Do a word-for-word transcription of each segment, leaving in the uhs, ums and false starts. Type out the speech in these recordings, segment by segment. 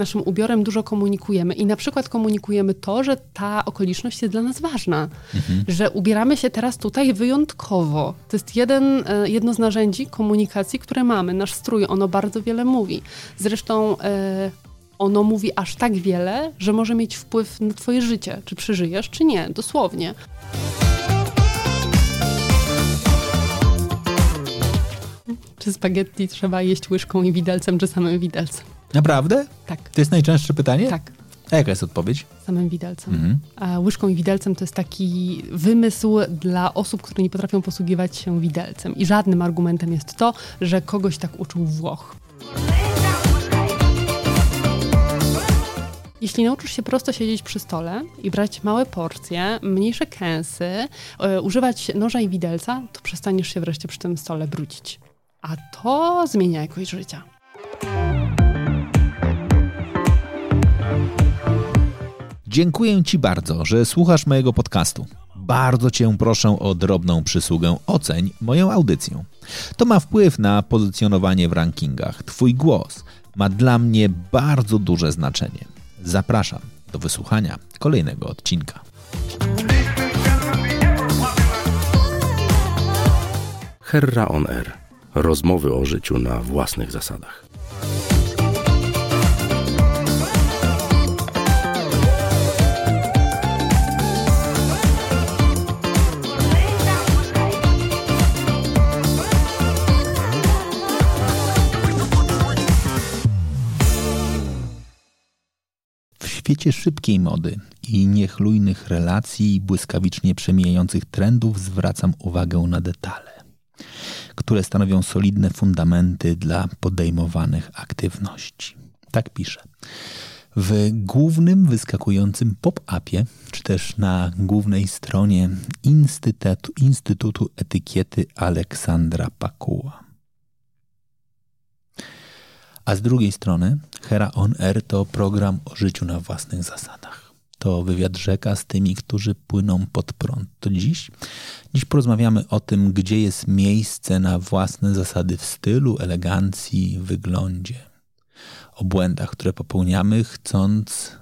naszym ubiorem dużo komunikujemy. I na przykład komunikujemy to, że ta okoliczność jest dla nas ważna. Mhm. Że ubieramy się teraz tutaj wyjątkowo. To jest jeden, jedno z narzędzi komunikacji, które mamy. Nasz strój, ono bardzo wiele mówi. Zresztą ono mówi aż tak wiele, że może mieć wpływ na twoje życie. Czy przeżyjesz, czy nie. Dosłownie. Czy spaghetti trzeba jeść łyżką i widelcem, czy samym widelcem? Naprawdę? Tak. To jest najczęstsze pytanie? Tak. A jaka jest odpowiedź? Samym widelcem. Mhm. A łyżką i widelcem to jest taki wymysł dla osób, które nie potrafią posługiwać się widelcem. I żadnym argumentem jest to, że kogoś tak uczył Włoch. Jeśli nauczysz się prosto siedzieć przy stole i brać małe porcje, mniejsze kęsy, yy, używać noża i widelca, to przestaniesz się wreszcie przy tym stole brudzić. A to zmienia jakość życia. Dziękuję ci bardzo, że słuchasz mojego podcastu. Bardzo cię proszę o drobną przysługę. Oceń moją audycję. To ma wpływ na pozycjonowanie w rankingach. Twój głos ma dla mnie bardzo duże znaczenie. Zapraszam do wysłuchania kolejnego odcinka. Hera on Air. Rozmowy o życiu na własnych zasadach. W świecie szybkiej mody i niechlujnych relacji i błyskawicznie przemijających trendów zwracam uwagę na detale, które stanowią solidne fundamenty dla podejmowanych aktywności. Tak piszę. W głównym wyskakującym pop-upie, czy też na głównej stronie Instytutu, Instytutu Etykiety Aleksandra Pakuła. A z drugiej strony Hera on Air to program o życiu na własnych zasadach. To wywiad rzeka z tymi, którzy płyną pod prąd. To dziś, dziś porozmawiamy o tym, gdzie jest miejsce na własne zasady w stylu, elegancji, wyglądzie. O błędach, które popełniamy, chcąc,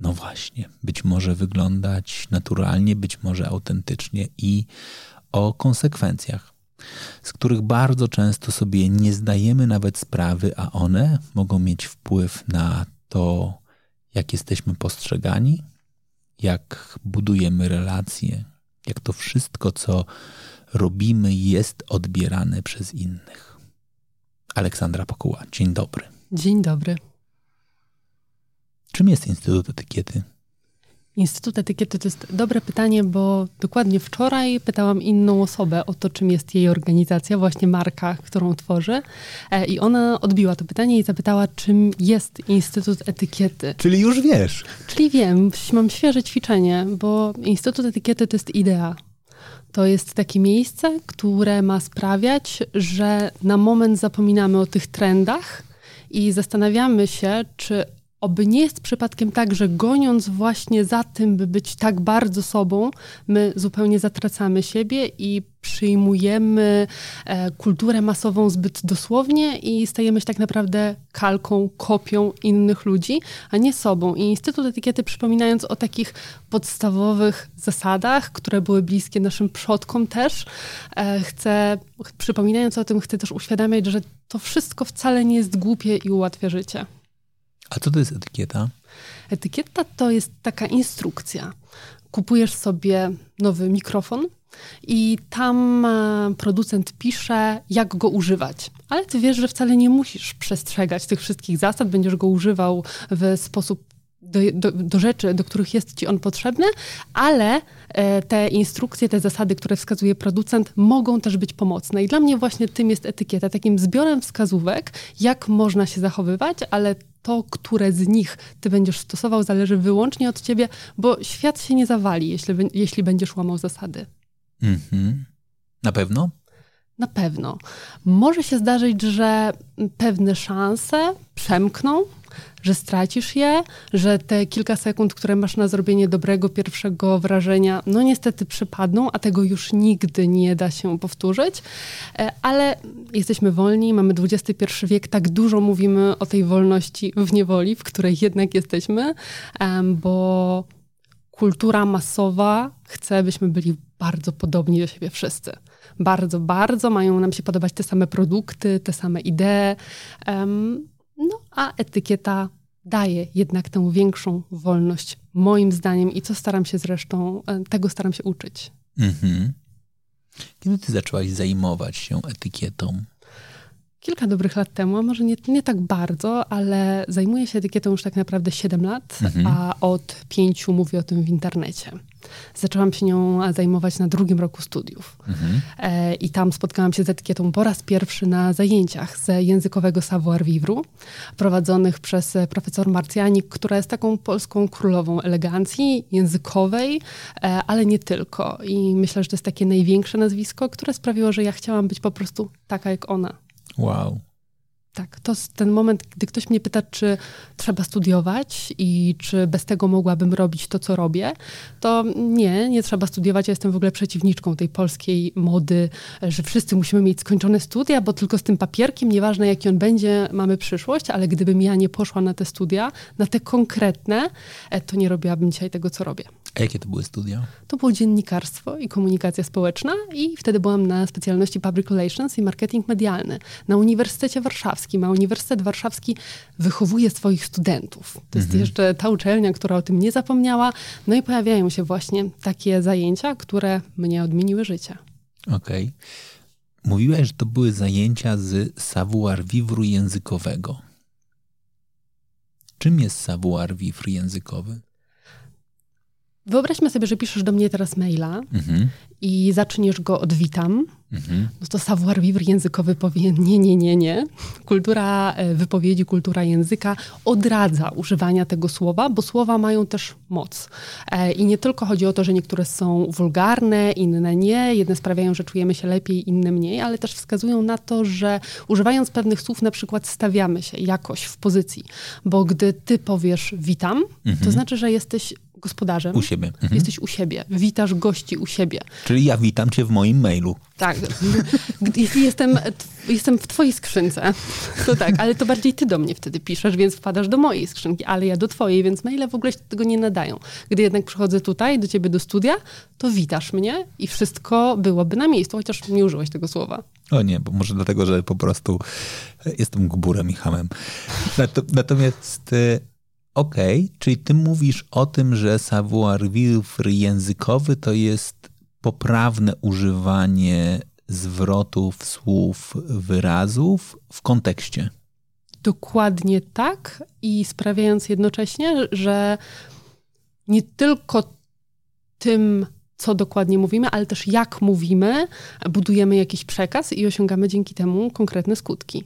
no właśnie, być może wyglądać naturalnie, być może autentycznie i o konsekwencjach, z których bardzo często sobie nie zdajemy nawet sprawy, a one mogą mieć wpływ na to, jak jesteśmy postrzegani, jak budujemy relacje, jak to wszystko, co robimy, jest odbierane przez innych. Aleksandra Pakuła, dzień dobry. Dzień dobry. Czym jest Instytut Etykiety? Instytut Etykiety to jest dobre pytanie, bo dokładnie wczoraj pytałam inną osobę o to, czym jest jej organizacja, właśnie marka, którą tworzy. I ona odbiła to pytanie i zapytała, czym jest Instytut Etykiety. Czyli już wiesz. Czyli wiem, mam świeże ćwiczenie, bo Instytut Etykiety to jest idea. To jest takie miejsce, które ma sprawiać, że na moment zapominamy o tych trendach i zastanawiamy się, czy oby nie jest przypadkiem tak, że goniąc właśnie za tym, by być tak bardzo sobą, my zupełnie zatracamy siebie i przyjmujemy e, kulturę masową zbyt dosłownie i stajemy się tak naprawdę kalką, kopią innych ludzi, a nie sobą. I Instytut Etykiety, przypominając o takich podstawowych zasadach, które były bliskie naszym przodkom też, e, chcę, przypominając o tym, chcę też uświadamiać, że to wszystko wcale nie jest głupie i ułatwia życie. A co to jest etykieta? Etykieta to jest taka instrukcja. Kupujesz sobie nowy mikrofon i tam producent pisze, jak go używać. Ale ty wiesz, że wcale nie musisz przestrzegać tych wszystkich zasad. Będziesz go używał w sposób do, do, do rzeczy, do których jest ci on potrzebny, ale te instrukcje, te zasady, które wskazuje producent, mogą też być pomocne. I dla mnie właśnie tym jest etykieta, takim zbiorem wskazówek, jak można się zachowywać, ale to, które z nich ty będziesz stosował, zależy wyłącznie od ciebie, bo świat się nie zawali, jeśli, jeśli będziesz łamał zasady. Mm-hmm. Na pewno? Na pewno. Może się zdarzyć, że pewne szanse przemkną, że stracisz je, że te kilka sekund, które masz na zrobienie dobrego pierwszego wrażenia, no niestety przepadną, a tego już nigdy nie da się powtórzyć. Ale jesteśmy wolni, mamy dwudziesty pierwszy wiek, tak dużo mówimy o tej wolności w niewoli, w której jednak jesteśmy, bo kultura masowa chce, byśmy byli bardzo podobni do siebie wszyscy. Bardzo, bardzo mają nam się podobać te same produkty, te same idee. Um, no a etykieta daje jednak tę większą wolność, moim zdaniem, i co staram się zresztą, tego staram się uczyć. Mhm. Kiedy ty zaczęłaś zajmować się etykietą? Kilka dobrych lat temu, a może nie, nie tak bardzo, ale zajmuję się etykietą już tak naprawdę siedem lat, mhm. a od pięciu mówię o tym w internecie. Zaczęłam się nią zajmować na drugim roku studiów. Mhm. E, I tam spotkałam się z etykietą po raz pierwszy na zajęciach z językowego savoir-vivre'u, prowadzonych przez profesor Marcjanik, która jest taką polską królową elegancji językowej, e, ale nie tylko. I myślę, że to jest takie największe nazwisko, które sprawiło, że ja chciałam być po prostu taka jak ona. Wow. Tak, to jest ten moment, gdy ktoś mnie pyta, czy trzeba studiować i czy bez tego mogłabym robić to, co robię, to nie, nie trzeba studiować. Ja jestem w ogóle przeciwniczką tej polskiej mody, że wszyscy musimy mieć skończone studia, bo tylko z tym papierkiem, nieważne jaki on będzie, mamy przyszłość, ale gdybym ja nie poszła na te studia, na te konkretne, to nie robiłabym dzisiaj tego, co robię. A jakie to były studia? To było dziennikarstwo i komunikacja społeczna i wtedy byłam na specjalności Public Relations i marketing medialny na Uniwersytecie Warszawskim. A Uniwersytet Warszawski wychowuje swoich studentów. To mhm. jest jeszcze ta uczelnia, która o tym nie zapomniała. No i pojawiają się właśnie takie zajęcia, które mnie odmieniły życie. Okej. Okay. Mówiłaś, że to były zajęcia z savoir-vivre językowego. Czym jest savoir-vivre językowy? Wyobraźmy sobie, że piszesz do mnie teraz maila mhm. i zaczniesz go od witam. Mhm. No to savoir-vivre językowy powie nie, nie, nie, nie. Kultura wypowiedzi, kultura języka odradza używania tego słowa, bo słowa mają też moc. I nie tylko chodzi o to, że niektóre są wulgarne, inne nie. Jedne sprawiają, że czujemy się lepiej, inne mniej, ale też wskazują na to, że używając pewnych słów na przykład stawiamy się jakoś w pozycji. Bo gdy ty powiesz witam, mhm. to znaczy, że jesteś gospodarzem. U siebie. Mhm. Jesteś u siebie. Witasz gości u siebie. Czyli ja witam cię w moim mailu. Tak. Jeśli jestem, jestem w twojej skrzynce, to tak, ale to bardziej ty do mnie wtedy piszesz, więc wpadasz do mojej skrzynki, ale ja do twojej, więc maile w ogóle się do tego nie nadają. Gdy jednak przychodzę tutaj, do ciebie do studia, to witasz mnie i wszystko byłoby na miejscu, chociaż nie użyłeś tego słowa. O nie, bo może dlatego, że po prostu jestem gburem i chamem. Natomiast... Okej, okay, czyli ty mówisz o tym, że savoir-vivre językowy to jest poprawne używanie zwrotów, słów, wyrazów w kontekście. Dokładnie tak i sprawiając jednocześnie, że nie tylko tym, co dokładnie mówimy, ale też jak mówimy, budujemy jakiś przekaz i osiągamy dzięki temu konkretne skutki.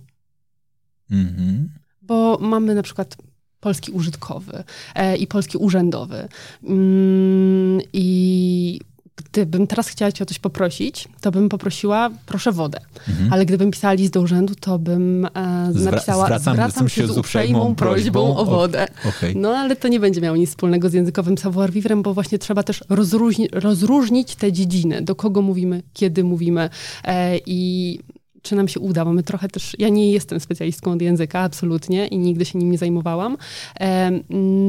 Mm-hmm. Bo mamy na przykład... polski użytkowy e, i polski urzędowy. Mm, I gdybym teraz chciała cię o coś poprosić, to bym poprosiła, proszę wodę. Mhm. Ale gdybym pisała list do urzędu, to bym e, napisała, zwracam, zwracam się z uprzejmą prośbą o wodę. O, okay. No ale to nie będzie miało nic wspólnego z językowym savoir-vivrem, bo właśnie trzeba też rozróżni- rozróżnić te dziedziny, do kogo mówimy, kiedy mówimy e, i... czy nam się uda, bo my trochę też, ja nie jestem specjalistką od języka, absolutnie, i nigdy się nim nie zajmowałam,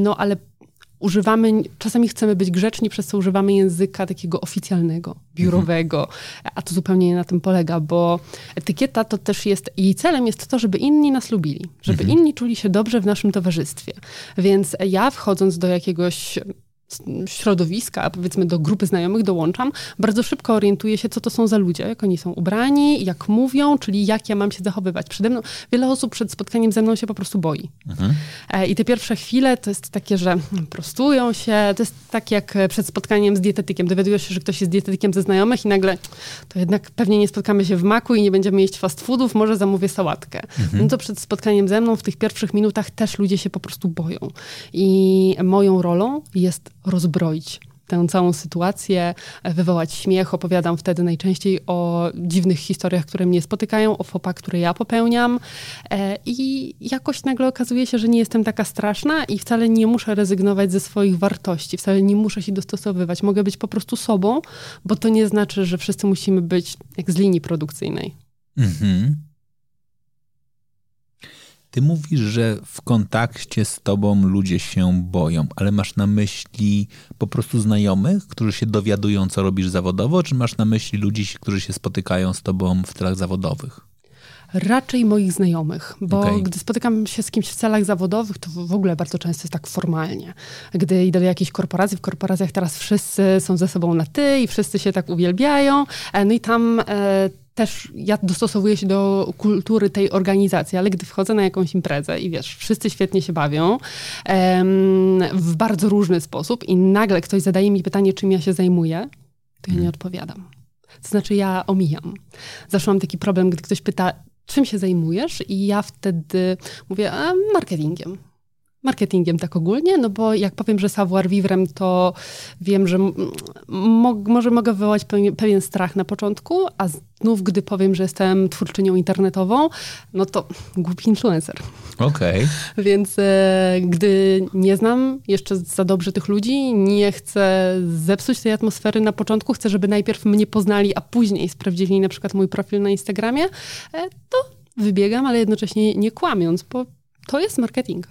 no ale używamy, czasami chcemy być grzeczni, przez co używamy języka takiego oficjalnego, biurowego, mhm. a to zupełnie nie na tym polega, bo etykieta to też jest, jej celem jest to, żeby inni nas lubili, żeby mhm. inni czuli się dobrze w naszym towarzystwie, więc ja wchodząc do jakiegoś środowiska, powiedzmy do grupy znajomych dołączam, bardzo szybko orientuję się, co to są za ludzie, jak oni są ubrani, jak mówią, czyli jak ja mam się zachowywać. Przede mną, wiele osób przed spotkaniem ze mną się po prostu boi. Mhm. I te pierwsze chwile to jest takie, że prostują się, to jest tak jak przed spotkaniem z dietetykiem. Dowiadujesz się, że ktoś jest dietetykiem ze znajomych i nagle to jednak pewnie nie spotkamy się w maku i nie będziemy jeść fast foodów, może zamówię sałatkę. Mhm. No to przed spotkaniem ze mną w tych pierwszych minutach też ludzie się po prostu boją. I moją rolą jest rozbroić, tę całą sytuację, wywołać śmiech. Opowiadam wtedy najczęściej o dziwnych historiach, które mnie spotykają, o faux pas, które ja popełniam. I jakoś nagle okazuje się, że nie jestem taka straszna i wcale nie muszę rezygnować ze swoich wartości, wcale nie muszę się dostosowywać. Mogę być po prostu sobą, bo to nie znaczy, że wszyscy musimy być jak z linii produkcyjnej. Mhm. Ty mówisz, że w kontakcie z tobą ludzie się boją, ale masz na myśli po prostu znajomych, którzy się dowiadują, co robisz zawodowo, czy masz na myśli ludzi, którzy się spotykają z tobą w celach zawodowych? Raczej moich znajomych, bo okay. gdy spotykam się z kimś w celach zawodowych, to w ogóle bardzo często jest tak formalnie. Gdy idę do jakiejś korporacji, w korporacjach teraz wszyscy są ze sobą na ty i wszyscy się tak uwielbiają, no i tam... E, Też ja dostosowuję się do kultury tej organizacji, ale gdy wchodzę na jakąś imprezę i wiesz, wszyscy świetnie się bawią em, w bardzo różny sposób i nagle ktoś zadaje mi pytanie, czym ja się zajmuję, to ja nie odpowiadam. To znaczy ja omijam. Zawsze mam taki problem, gdy ktoś pyta, czym się zajmujesz i ja wtedy mówię, a, marketingiem. Marketingiem tak ogólnie, no bo jak powiem, że savoir vivrem, to wiem, że mo- może mogę wywołać pe- pewien strach na początku, a znów gdy powiem, że jestem twórczynią internetową, no to głupi influencer. Okej. Okay. Więc e, gdy nie znam jeszcze za dobrze tych ludzi, nie chcę zepsuć tej atmosfery na początku, chcę, żeby najpierw mnie poznali, a później sprawdzili na przykład mój profil na Instagramie, e, to wybiegam, ale jednocześnie nie kłamiąc, bo to jest marketing.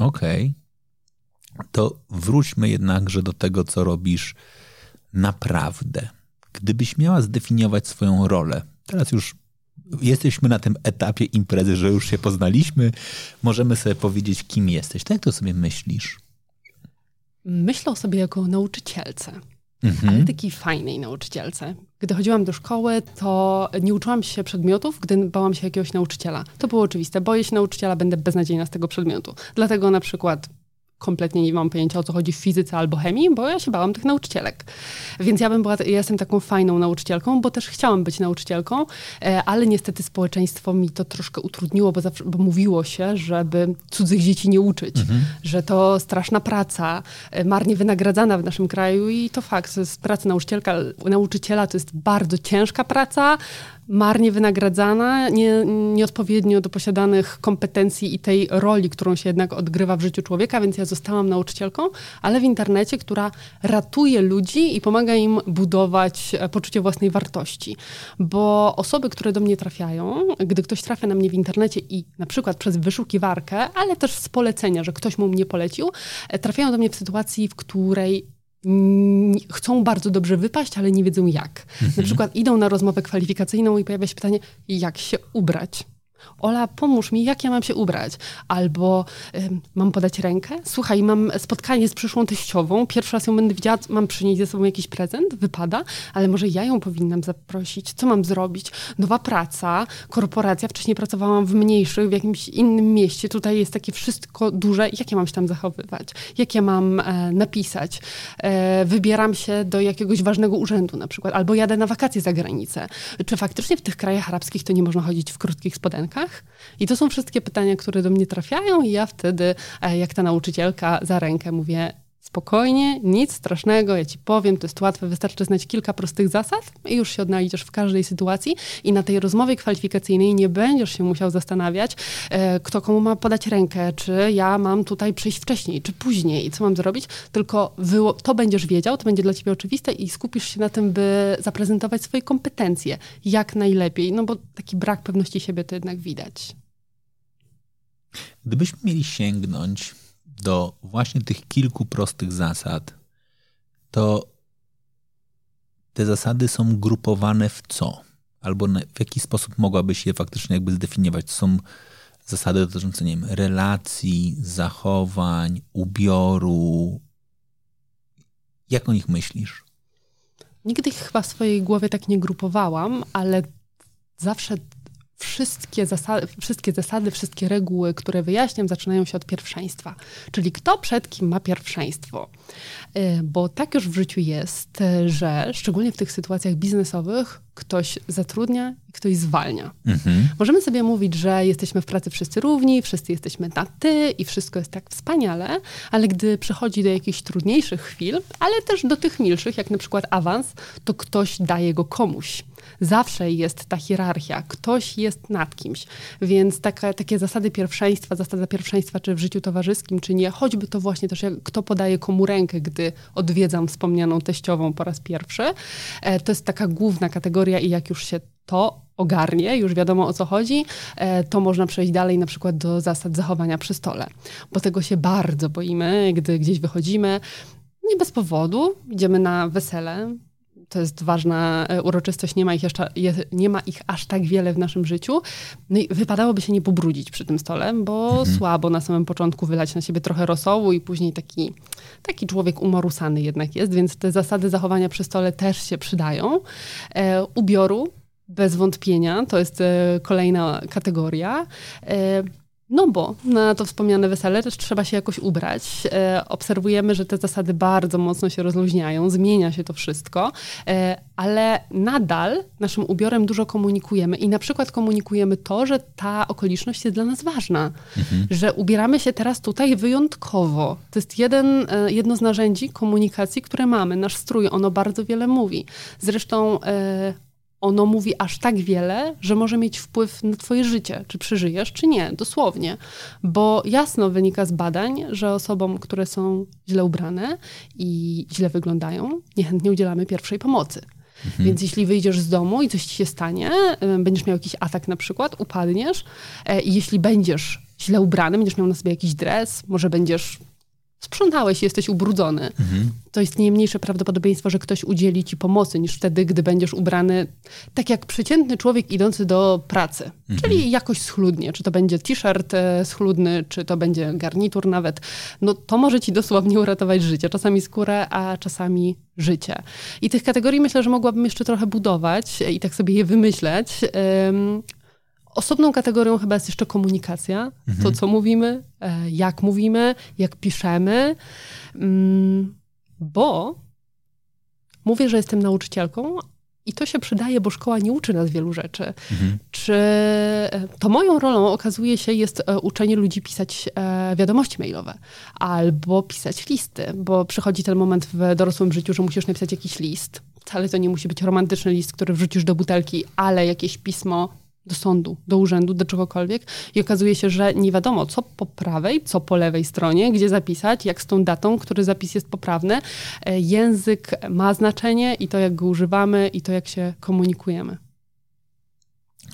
Okej. Okay. To wróćmy jednakże do tego, co robisz naprawdę. Gdybyś miała zdefiniować swoją rolę, teraz już jesteśmy na tym etapie imprezy, że już się poznaliśmy, możemy sobie powiedzieć, kim jesteś. Tak, jak to sobie myślisz? Myślę o sobie jako nauczycielce. Mhm. Ale takiej fajnej nauczycielce. Gdy chodziłam do szkoły, to nie uczyłam się przedmiotów, gdy bałam się jakiegoś nauczyciela. To było oczywiste. Boję się nauczyciela, będę beznadziejna z tego przedmiotu. Dlatego na przykład kompletnie nie mam pojęcia, o co chodzi w fizyce albo chemii, bo ja się bałam tych nauczycielek. Więc ja bym była, ja jestem taką fajną nauczycielką, bo też chciałam być nauczycielką, ale niestety społeczeństwo mi to troszkę utrudniło, bo, zawsze, bo mówiło się, żeby cudzych dzieci nie uczyć, mhm. że to straszna praca, marnie wynagradzana w naszym kraju i to fakt, że praca nauczycielka, nauczyciela to jest bardzo ciężka praca, marnie wynagradzana, nie, nieodpowiednio do posiadanych kompetencji i tej roli, którą się jednak odgrywa w życiu człowieka, więc ja zostałam nauczycielką, ale w internecie, która ratuje ludzi i pomaga im budować poczucie własnej wartości. Bo osoby, które do mnie trafiają, gdy ktoś trafia na mnie w internecie i na przykład przez wyszukiwarkę, ale też z polecenia, że ktoś mu mnie polecił, trafiają do mnie w sytuacji, w której chcą bardzo dobrze wypaść, ale nie wiedzą jak. Mhm. Na przykład idą na rozmowę kwalifikacyjną i pojawia się pytanie, jak się ubrać? Ola, pomóż mi, jak ja mam się ubrać? Albo y, mam podać rękę? Słuchaj, mam spotkanie z przyszłą teściową, pierwszy raz ją będę widziała, mam przynieść ze sobą jakiś prezent, wypada, ale może ja ją powinnam zaprosić, co mam zrobić? Nowa praca, korporacja, wcześniej pracowałam w mniejszych, w jakimś innym mieście, tutaj jest takie wszystko duże, jak ja mam się tam zachowywać? Jak ja mam e, napisać? E, wybieram się do jakiegoś ważnego urzędu na przykład, albo jadę na wakacje za granicę. Czy faktycznie w tych krajach arabskich to nie można chodzić w krótkich spodenkach? I to są wszystkie pytania, które do mnie trafiają i ja wtedy, jak ta nauczycielka, za rękę mówię spokojnie, nic strasznego, ja ci powiem, to jest łatwe, wystarczy znać kilka prostych zasad i już się odnajdziesz w każdej sytuacji i na tej rozmowie kwalifikacyjnej nie będziesz się musiał zastanawiać, kto komu ma podać rękę, czy ja mam tutaj przyjść wcześniej, czy później i co mam zrobić, tylko wyło- to będziesz wiedział, to będzie dla ciebie oczywiste i skupisz się na tym, by zaprezentować swoje kompetencje jak najlepiej, no bo taki brak pewności siebie to jednak widać. Gdybyśmy mieli sięgnąć do właśnie tych kilku prostych zasad, to te zasady są grupowane w co? Albo w jaki sposób mogłabyś je faktycznie jakby zdefiniować? To są zasady dotyczące, nie wiem, relacji, zachowań, ubioru. Jak o nich myślisz? Nigdy ich chyba w swojej głowie tak nie grupowałam, ale zawsze Wszystkie zasady, wszystkie zasady, wszystkie reguły, które wyjaśniam, zaczynają się od pierwszeństwa. Czyli kto przed kim ma pierwszeństwo. Bo tak już w życiu jest, że szczególnie w tych sytuacjach biznesowych ktoś zatrudnia i ktoś zwalnia. Mhm. Możemy sobie mówić, że jesteśmy w pracy wszyscy równi, wszyscy jesteśmy na ty i wszystko jest tak wspaniale, ale gdy przychodzi do jakichś trudniejszych chwil, ale też do tych milszych, jak na przykład awans, to ktoś daje go komuś. Zawsze jest ta hierarchia, ktoś jest nad kimś, więc taka, takie zasady pierwszeństwa, zasada pierwszeństwa czy w życiu towarzyskim, czy nie, choćby to właśnie też jak, kto podaje komu rękę, gdy odwiedzam wspomnianą teściową po raz pierwszy, e, to jest taka główna kategoria i jak już się to ogarnie, już wiadomo o co chodzi, to można przejść dalej na przykład do zasad zachowania przy stole, bo tego się bardzo boimy, gdy gdzieś wychodzimy, nie bez powodu, idziemy na wesele. To jest ważna uroczystość, nie ma ich, jeszcze, nie ma ich aż tak wiele w naszym życiu. No i wypadałoby się nie pobrudzić przy tym stole, bo mhm. słabo na samym początku wylać na siebie trochę rosołu i później taki, taki człowiek umorusany jednak jest, więc te zasady zachowania przy stole też się przydają. E, ubioru bez wątpienia, to jest e, kolejna kategoria. E, No bo na to wspomniane wesele też trzeba się jakoś ubrać. E, obserwujemy, że te zasady bardzo mocno się rozluźniają, zmienia się to wszystko, e, ale nadal naszym ubiorem dużo komunikujemy i na przykład komunikujemy to, że ta okoliczność jest dla nas ważna, mhm. że ubieramy się teraz tutaj wyjątkowo. To jest jeden, e, jedno z narzędzi komunikacji, które mamy, nasz strój, ono bardzo wiele mówi. Zresztą e, ono mówi aż tak wiele, że może mieć wpływ na twoje życie, czy przeżyjesz, czy nie, dosłownie. Bo jasno wynika z badań, że osobom, które są źle ubrane i źle wyglądają, niechętnie udzielamy pierwszej pomocy. Mhm. Więc jeśli wyjdziesz z domu i coś ci się stanie, będziesz miał jakiś atak na przykład, upadniesz i jeśli będziesz źle ubrany, będziesz miał na sobie jakiś dres, może będziesz... sprzątałeś, jesteś ubrudzony. Mhm. To istnieje mniejsze prawdopodobieństwo, że ktoś udzieli ci pomocy, niż wtedy, gdy będziesz ubrany tak jak przeciętny człowiek idący do pracy. Mhm. Czyli jakoś schludnie. Czy to będzie t-shirt schludny, czy to będzie garnitur nawet. No to może ci dosłownie uratować życie. Czasami skórę, a czasami życie. I tych kategorii myślę, że mogłabym jeszcze trochę budować i tak sobie je wymyślać. Um, Osobną kategorią chyba jest jeszcze komunikacja, mhm. to co mówimy, jak mówimy, jak piszemy, bo mówię, że jestem nauczycielką i to się przydaje, bo szkoła nie uczy nas wielu rzeczy. Mhm. Czy to moją rolą okazuje się jest uczenie ludzi pisać wiadomości mailowe albo pisać listy, bo przychodzi ten moment w dorosłym życiu, że musisz napisać jakiś list. Wcale to nie musi być romantyczny list, który wrzucisz do butelki, ale jakieś pismo do sądu, do urzędu, do czegokolwiek i okazuje się, że nie wiadomo, co po prawej, co po lewej stronie, gdzie zapisać, jak z tą datą, który zapis jest poprawny. Język ma znaczenie i to, jak go używamy i to, jak się komunikujemy.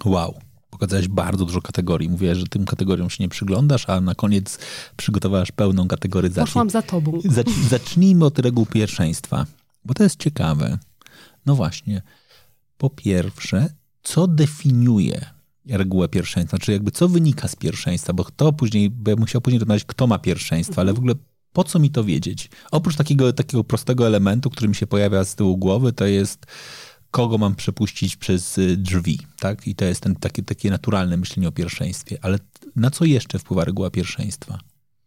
Wow. Pokazałeś bardzo dużo kategorii. Mówiłaś, że tym kategoriom się nie przyglądasz, a na koniec przygotowałaś pełną kategoryzację. Poszłam za tobą. Zacznijmy od reguł pierwszeństwa, bo to jest ciekawe. No właśnie. Po pierwsze, co definiuje regułę pierwszeństwa? Czy jakby co wynika z pierwszeństwa? Bo kto później, bo ja bym chciał później dokonać, kto ma pierwszeństwo, ale w ogóle po co mi to wiedzieć? Oprócz takiego, takiego prostego elementu, który mi się pojawia z tyłu głowy, to jest kogo mam przepuścić przez drzwi, tak? I to jest ten, takie, takie naturalne myślenie o pierwszeństwie. Ale na co jeszcze wpływa reguła pierwszeństwa?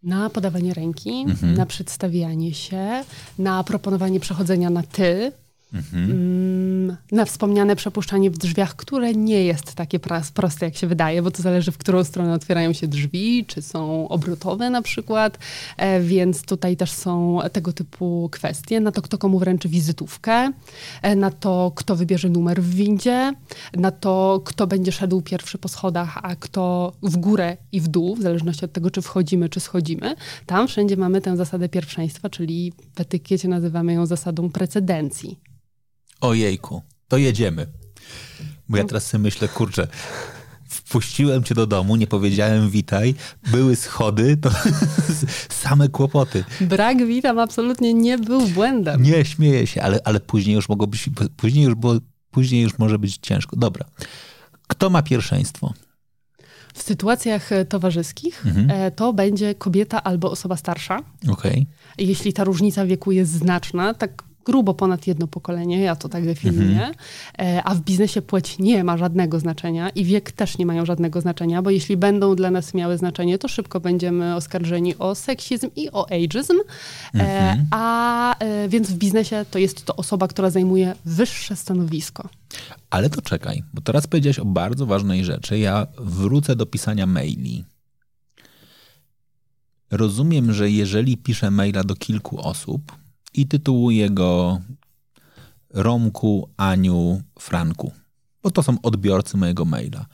Na podawanie ręki, mhm. na przedstawianie się, na proponowanie przechodzenia na ty, Mhm. na wspomniane przepuszczanie w drzwiach, które nie jest takie proste, jak się wydaje, bo to zależy, w którą stronę otwierają się drzwi, czy są obrotowe na przykład, więc tutaj też są tego typu kwestie. Na to, kto komu wręczy wizytówkę, na to, kto wybierze numer w windzie, na to, kto będzie szedł pierwszy po schodach, a kto w górę i w dół, w zależności od tego, czy wchodzimy, czy schodzimy. Tam wszędzie mamy tę zasadę pierwszeństwa, czyli w etykiecie nazywamy ją zasadą precedencji. Ojejku, to jedziemy. Bo ja teraz sobie myślę, kurczę, wpuściłem cię do domu, nie powiedziałem witaj, były schody, to same kłopoty. Brak witam absolutnie nie był błędem. Nie, śmieję się, ale, ale później już mogło być, później już było, później już może być ciężko. Dobra. Kto ma pierwszeństwo? W sytuacjach towarzyskich mhm. to będzie kobieta albo osoba starsza. Okej. Jeśli ta różnica wieku jest znaczna, tak grubo ponad jedno pokolenie, ja to tak definiuję, mhm. a w biznesie płeć nie ma żadnego znaczenia i wiek też nie mają żadnego znaczenia, bo jeśli będą dla nas miały znaczenie, to szybko będziemy oskarżeni o seksizm i o ageizm, mhm. a więc w biznesie to jest to osoba, która zajmuje wyższe stanowisko. Ale to czekaj, bo teraz powiedziałeś o bardzo ważnej rzeczy. Ja wrócę do pisania maili. Rozumiem, że jeżeli piszę maila do kilku osób i tytułuję go Romku, Aniu, Franku, bo to są odbiorcy mojego maila,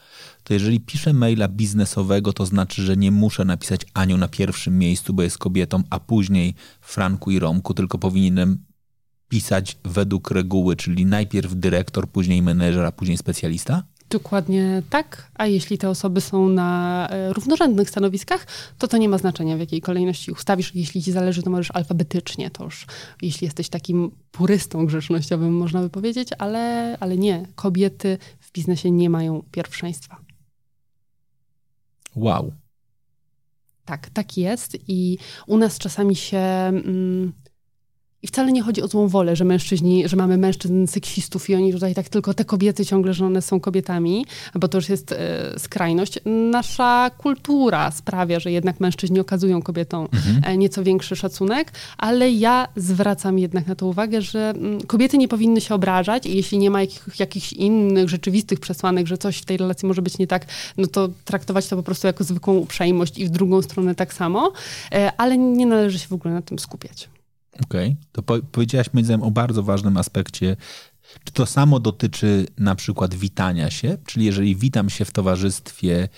to jeżeli piszę maila biznesowego, to znaczy, że nie muszę napisać Aniu na pierwszym miejscu, bo jest kobietą, a później Franku i Romku, tylko powinienem pisać według reguły, czyli najpierw dyrektor, później menedżer, a później specjalista? Dokładnie tak, a jeśli te osoby są na równorzędnych stanowiskach, to to nie ma znaczenia, w jakiej kolejności ustawisz. Jeśli ci zależy, to możesz alfabetycznie, to już jeśli jesteś takim purystą grzecznościowym, można by powiedzieć, ale, ale nie, kobiety w biznesie nie mają pierwszeństwa. Wow. Tak, tak jest i u nas czasami się... Mm, I wcale nie chodzi o złą wolę, że mężczyźni, że mamy mężczyzn seksistów i oni tutaj tak tylko te kobiety ciągle, że one są kobietami, bo to już jest e, skrajność. Nasza kultura sprawia, że jednak mężczyźni okazują kobietom mhm. nieco większy szacunek, ale ja zwracam jednak na to uwagę, że m, kobiety nie powinny się obrażać i jeśli nie ma jakich, jakichś innych rzeczywistych przesłanek, że coś w tej relacji może być nie tak, no to traktować to po prostu jako zwykłą uprzejmość i w drugą stronę tak samo, e, ale nie należy się w ogóle na tym skupiać. Okej, okay. To po- powiedziałaś moim zdaniem o bardzo ważnym aspekcie. Czy to samo dotyczy na przykład witania się? Czyli jeżeli witam się w towarzystwie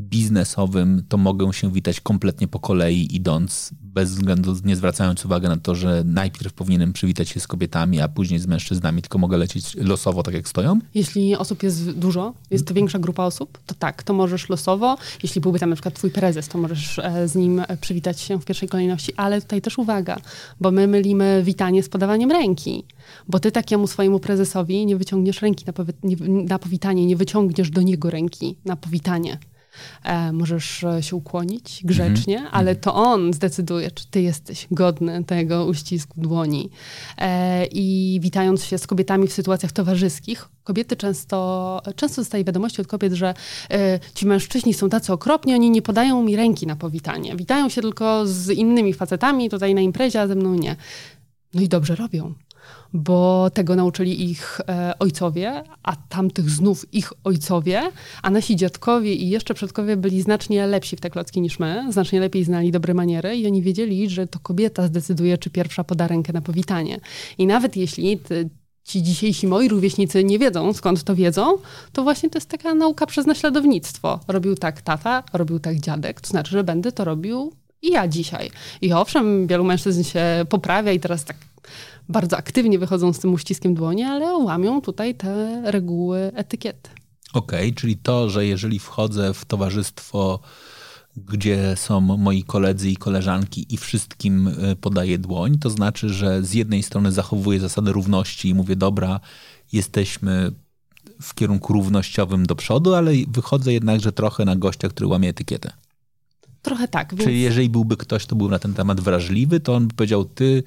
biznesowym, to mogę się witać kompletnie po kolei, idąc, bez względu, nie zwracając uwagi na to, że najpierw powinienem przywitać się z kobietami, a później z mężczyznami, tylko mogę lecieć losowo, tak jak stoją? Jeśli osób jest dużo, jest to większa grupa osób, to tak, to możesz losowo. Jeśli byłby tam na przykład twój prezes, to możesz z nim przywitać się w pierwszej kolejności, ale tutaj też uwaga, bo my mylimy witanie z podawaniem ręki, bo ty takiemu swojemu prezesowi nie wyciągniesz ręki na, powi- nie, na powitanie, nie wyciągniesz do niego ręki na powitanie. E, możesz się ukłonić grzecznie, mm-hmm. ale to on zdecyduje, czy ty jesteś godny tego uścisku dłoni. E, I witając się z kobietami w sytuacjach towarzyskich, kobiety często, często dostaje wiadomości od kobiet, że e, ci mężczyźni są tacy okropni, oni nie podają mi ręki na powitanie. Witają się tylko z innymi facetami tutaj na imprezie, a ze mną nie. No i dobrze robią. Bo tego nauczyli ich e, ojcowie, a tamtych znów ich ojcowie, a nasi dziadkowie i jeszcze przodkowie byli znacznie lepsi w te klocki niż my, znacznie lepiej znali dobre maniery i oni wiedzieli, że to kobieta zdecyduje, czy pierwsza poda rękę na powitanie. I nawet jeśli ty, ci dzisiejsi moi rówieśnicy nie wiedzą, skąd to wiedzą, to właśnie to jest taka nauka przez naśladownictwo. Robił tak tata, robił tak dziadek, to znaczy, że będę to robił i ja dzisiaj. I owszem, wielu mężczyzn się poprawia i teraz tak bardzo aktywnie wychodzą z tym uściskiem dłoni, ale łamią tutaj te reguły etykiety. Okej, okay, czyli to, że jeżeli wchodzę w towarzystwo, gdzie są moi koledzy i koleżanki i wszystkim podaję dłoń, to znaczy, że z jednej strony zachowuję zasady równości i mówię, dobra, jesteśmy w kierunku równościowym do przodu, ale wychodzę jednakże trochę na gościa, który łamie etykietę. Trochę tak. Więc... Czyli jeżeli byłby ktoś, kto był na ten temat wrażliwy, to on by powiedział, ty...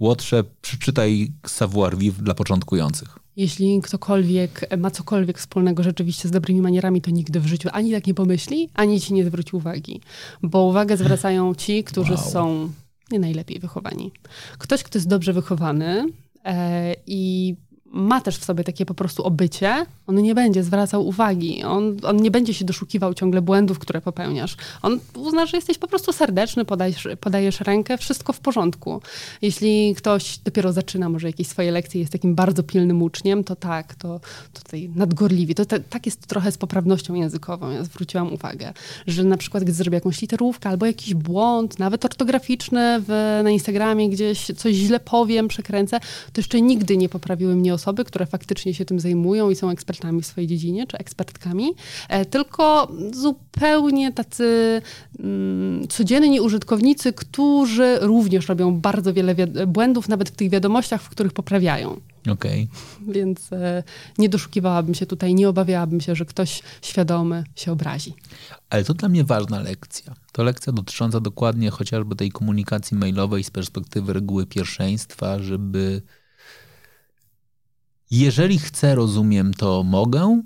Łotrze, przeczytaj savoir vivre dla początkujących. Jeśli ktokolwiek ma cokolwiek wspólnego rzeczywiście z dobrymi manierami, to nigdy w życiu ani tak nie pomyśli, ani ci nie zwróci uwagi. Bo uwagę zwracają ci, którzy wow. są nie najlepiej wychowani. Ktoś, kto jest dobrze wychowany e, i ma też w sobie takie po prostu obycie, on nie będzie zwracał uwagi. On, on nie będzie się doszukiwał ciągle błędów, które popełniasz. On uzna, że jesteś po prostu serdeczny, podajesz, podajesz rękę, wszystko w porządku. Jeśli ktoś dopiero zaczyna może jakieś swoje lekcje i jest takim bardzo pilnym uczniem, to tak, to, to tutaj nadgorliwi. To te, tak jest trochę z poprawnością językową. Ja zwróciłam uwagę, że na przykład gdy zrobię jakąś literówkę albo jakiś błąd, nawet ortograficzny w, na Instagramie gdzieś coś źle powiem, przekręcę, to jeszcze nigdy nie poprawiły mnie osoby, osoby, które faktycznie się tym zajmują i są ekspertami w swojej dziedzinie, czy ekspertkami, e, tylko zupełnie tacy mm, codzienni użytkownicy, którzy również robią bardzo wiele wi- błędów, nawet w tych wiadomościach, w których poprawiają. Okej. Okay. Więc e, nie doszukiwałabym się tutaj, nie obawiałabym się, że ktoś świadomy się obrazi. Ale to dla mnie ważna lekcja. To lekcja dotycząca dokładnie chociażby tej komunikacji mailowej z perspektywy reguły pierwszeństwa, żeby Jeżeli chcę, rozumiem, to mogę,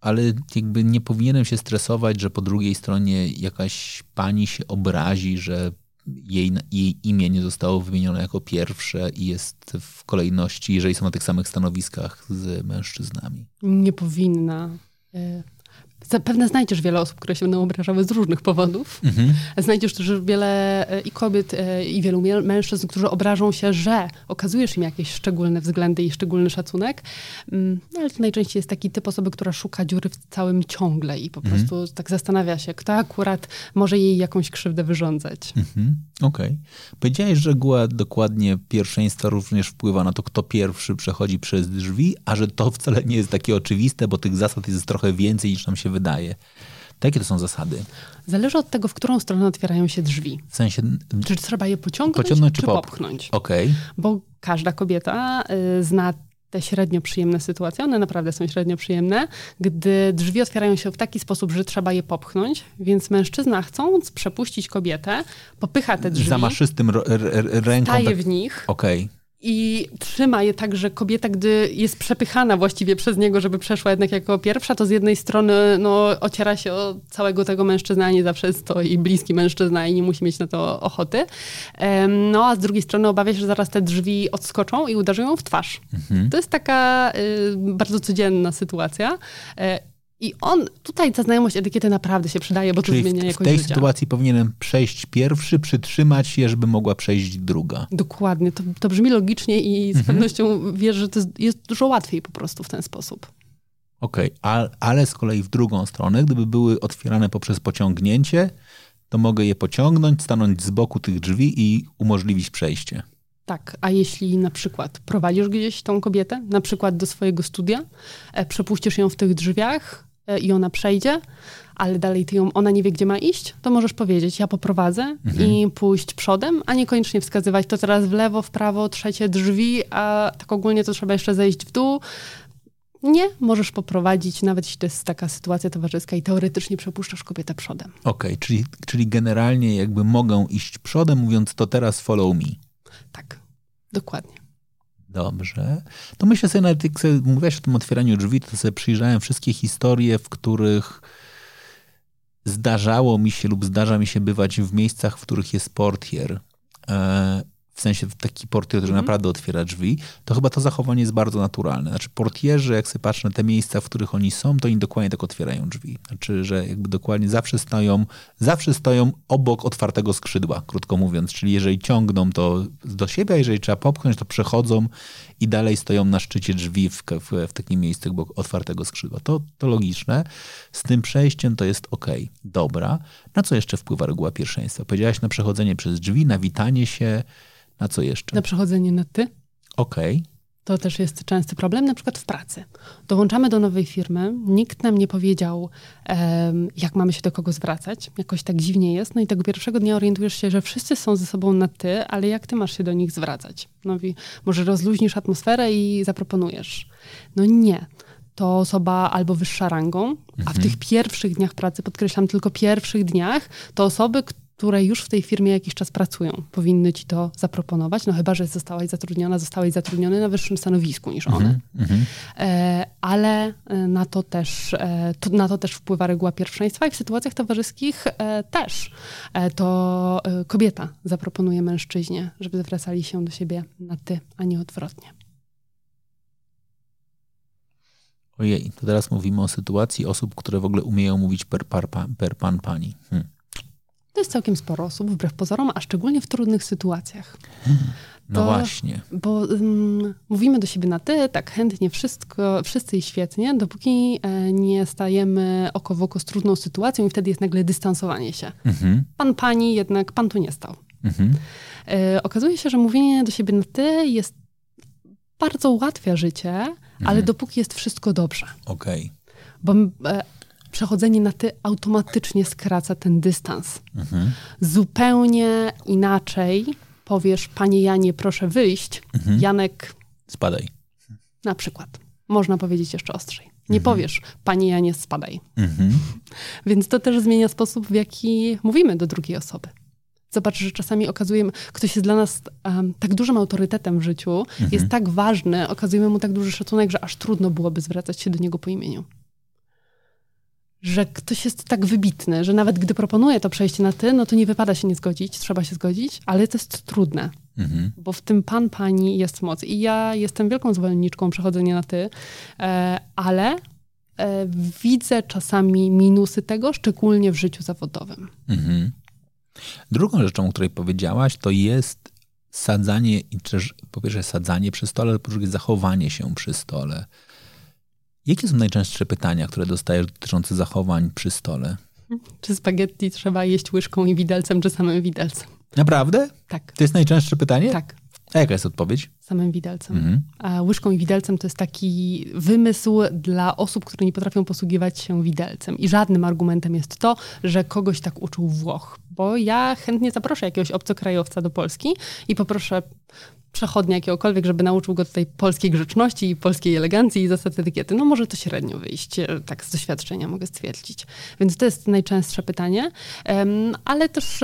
ale jakby nie powinienem się stresować, że po drugiej stronie jakaś pani się obrazi, że jej, jej imię nie zostało wymienione jako pierwsze i jest w kolejności, jeżeli są na tych samych stanowiskach z mężczyznami. Nie powinna. Zapewne znajdziesz wiele osób, które się będą obrażały z różnych powodów. Mhm. Znajdziesz też wiele i kobiet, i wielu mężczyzn, którzy obrażą się, że okazujesz im jakieś szczególne względy i szczególny szacunek. No, ale to najczęściej jest taki typ osoby, która szuka dziury w całym ciągle i po mhm. prostu tak zastanawia się, kto akurat może jej jakąś krzywdę wyrządzać. Mhm. Okej. Okay. Powiedziałeś, że reguła dokładnie pierwszeństwa również wpływa na to, kto pierwszy przechodzi przez drzwi, a że to wcale nie jest takie oczywiste, bo tych zasad jest trochę więcej niż nam się wydaje. To jakie to są zasady? Zależy od tego, w którą stronę otwierają się drzwi. W sensie... Czy trzeba je pociągnąć, pociągnąć czy, czy popchnąć? Okej. Bo każda kobieta y, zna te średnio przyjemne sytuacje, one naprawdę są średnio przyjemne, gdy drzwi otwierają się w taki sposób, że trzeba je popchnąć, więc mężczyzna, chcąc przepuścić kobietę, popycha te drzwi, zamaszystym r- r- ręką, staje tak... w nich. Okej. I trzyma je tak, że kobieta, gdy jest przepychana właściwie przez niego, żeby przeszła jednak jako pierwsza, to z jednej strony no, ociera się o całego tego mężczyzna, nie zawsze jest to i bliski mężczyzna i nie musi mieć na to ochoty. No a z drugiej strony obawia się, że zaraz te drzwi odskoczą i uderzą ją w twarz. Mhm. To jest taka y, bardzo codzienna sytuacja. I on, tutaj ta znajomość etykiety naprawdę się przydaje, bo czyli to zmienia jakość życia. W tej życia. sytuacji powinienem przejść pierwszy, przytrzymać się, żeby mogła przejść druga. Dokładnie. To, to brzmi logicznie i z mhm. pewnością wiesz, że to jest, jest dużo łatwiej po prostu w ten sposób. Okej, okay. Ale z kolei w drugą stronę, gdyby były otwierane poprzez pociągnięcie, to mogę je pociągnąć, stanąć z boku tych drzwi i umożliwić przejście. Tak, a jeśli na przykład prowadzisz gdzieś tą kobietę, na przykład do swojego studia, e, przepuścisz ją w tych drzwiach, i ona przejdzie, ale dalej ty ją, ona nie wie, gdzie ma iść, to możesz powiedzieć, ja poprowadzę mhm. i pójść przodem, a niekoniecznie wskazywać to teraz w lewo, w prawo, trzecie drzwi, a tak ogólnie to trzeba jeszcze zejść w dół. Nie, możesz poprowadzić, nawet jeśli to jest taka sytuacja towarzyska i teoretycznie przepuszczasz kobietę przodem. Okej, okay, czyli, czyli generalnie jakby mogę iść przodem, mówiąc to teraz follow me. Tak, dokładnie. Dobrze. To myślę sobie, nawet jak sobie mówiłaś o tym otwieraniu drzwi, to sobie przyjrzałem wszystkie historie, w których zdarzało mi się lub zdarza mi się bywać w miejscach, w których jest portier. W sensie taki portier, który mm. naprawdę otwiera drzwi. To chyba to zachowanie jest bardzo naturalne. Znaczy portierzy, jak sobie patrzę na te miejsca, w których oni są, to oni dokładnie tak otwierają drzwi. Znaczy, że jakby dokładnie zawsze stoją, zawsze stoją obok otwartego skrzydła, krótko mówiąc. Czyli jeżeli ciągną to do siebie, a jeżeli trzeba popchnąć, to przechodzą i dalej stoją na szczycie drzwi w, w, w takim miejscu obok otwartego skrzydła. To, to logiczne. Z tym przejściem to jest okej. Okay. Dobra. Na co jeszcze wpływa reguła pierwszeństwa? Powiedziałaś na przechodzenie przez drzwi, na witanie się. Na co jeszcze? Na przechodzenie na ty. Okej. Okay. To też jest częsty problem, na przykład w pracy. Dołączamy do nowej firmy, nikt nam nie powiedział, um, jak mamy się do kogo zwracać. Jakoś tak dziwnie jest. No i tego pierwszego dnia orientujesz się, że wszyscy są ze sobą na ty, ale jak ty masz się do nich zwracać? No i może rozluźnisz atmosferę i zaproponujesz. No nie. To osoba albo wyższa rangą, mhm. a w tych pierwszych dniach pracy, podkreślam, tylko pierwszych dniach, to osoby, które już w tej firmie jakiś czas pracują, powinny ci to zaproponować, no chyba, że zostałaś zatrudniona, zostałeś zatrudniony na wyższym stanowisku niż one. Mm-hmm. E, ale na to, też, e, to, na to też wpływa reguła pierwszeństwa i w sytuacjach towarzyskich e, też. E, to e, kobieta zaproponuje mężczyźnie, żeby zwracali się do siebie na ty, a nie odwrotnie. Ojej, to teraz mówimy o sytuacji osób, które w ogóle umieją mówić per, par, pa, per pan, pani. Hmm. To jest całkiem sporo osób, wbrew pozorom, a szczególnie w trudnych sytuacjach. No to, właśnie. Bo um, mówimy do siebie na ty, tak chętnie, wszystko, wszyscy i świetnie, dopóki e, nie stajemy oko w oko z trudną sytuacją i wtedy jest nagle dystansowanie się. Mhm. Pan, pani, jednak pan tu nie stał. Mhm. E, okazuje się, że mówienie do siebie na ty jest bardzo ułatwia życie, mhm. ale dopóki jest wszystko dobrze. Okej. Okay. Bo... E, przechodzenie na ty automatycznie skraca ten dystans. Mhm. Zupełnie inaczej powiesz, panie Janie, proszę wyjść. Mhm. Janek, spadaj. Na przykład. Można powiedzieć jeszcze ostrzej. Nie mhm. powiesz, panie Janie, spadaj. Mhm. Więc to też zmienia sposób, w jaki mówimy do drugiej osoby. Zobacz, że czasami okazujemy, ktoś jest dla nas um, tak dużym autorytetem w życiu, mhm. jest tak ważny, okazujemy mu tak duży szacunek, że aż trudno byłoby zwracać się do niego po imieniu. Że ktoś jest tak wybitny, że nawet gdy proponuje to przejście na ty, no to nie wypada się nie zgodzić, trzeba się zgodzić, ale to jest trudne, mhm. bo w tym pan, pani jest moc. I ja jestem wielką zwolenniczką przechodzenia na ty, e, ale e, widzę czasami minusy tego, szczególnie w życiu zawodowym. Mhm. Drugą rzeczą, o której powiedziałaś, to jest sadzanie, i po pierwsze sadzanie przy stole, ale po drugie zachowanie się przy stole. Jakie są najczęstsze pytania, które dostajesz dotyczące zachowań przy stole? Czy spaghetti trzeba jeść łyżką i widelcem, czy samym widelcem? Naprawdę? Tak. To jest najczęstsze pytanie? Tak. A jaka jest odpowiedź? Samym widelcem. Mhm. A łyżką i widelcem to jest taki wymysł dla osób, które nie potrafią posługiwać się widelcem. I żadnym argumentem jest to, że kogoś tak uczył Włoch. Bo ja chętnie zaproszę jakiegoś obcokrajowca do Polski i poproszę przechodnia jakiegokolwiek, żeby nauczył go tej polskiej grzeczności i polskiej elegancji i zasad etykiety. No może to średnio wyjść, tak z doświadczenia mogę stwierdzić. Więc to jest najczęstsze pytanie, ale też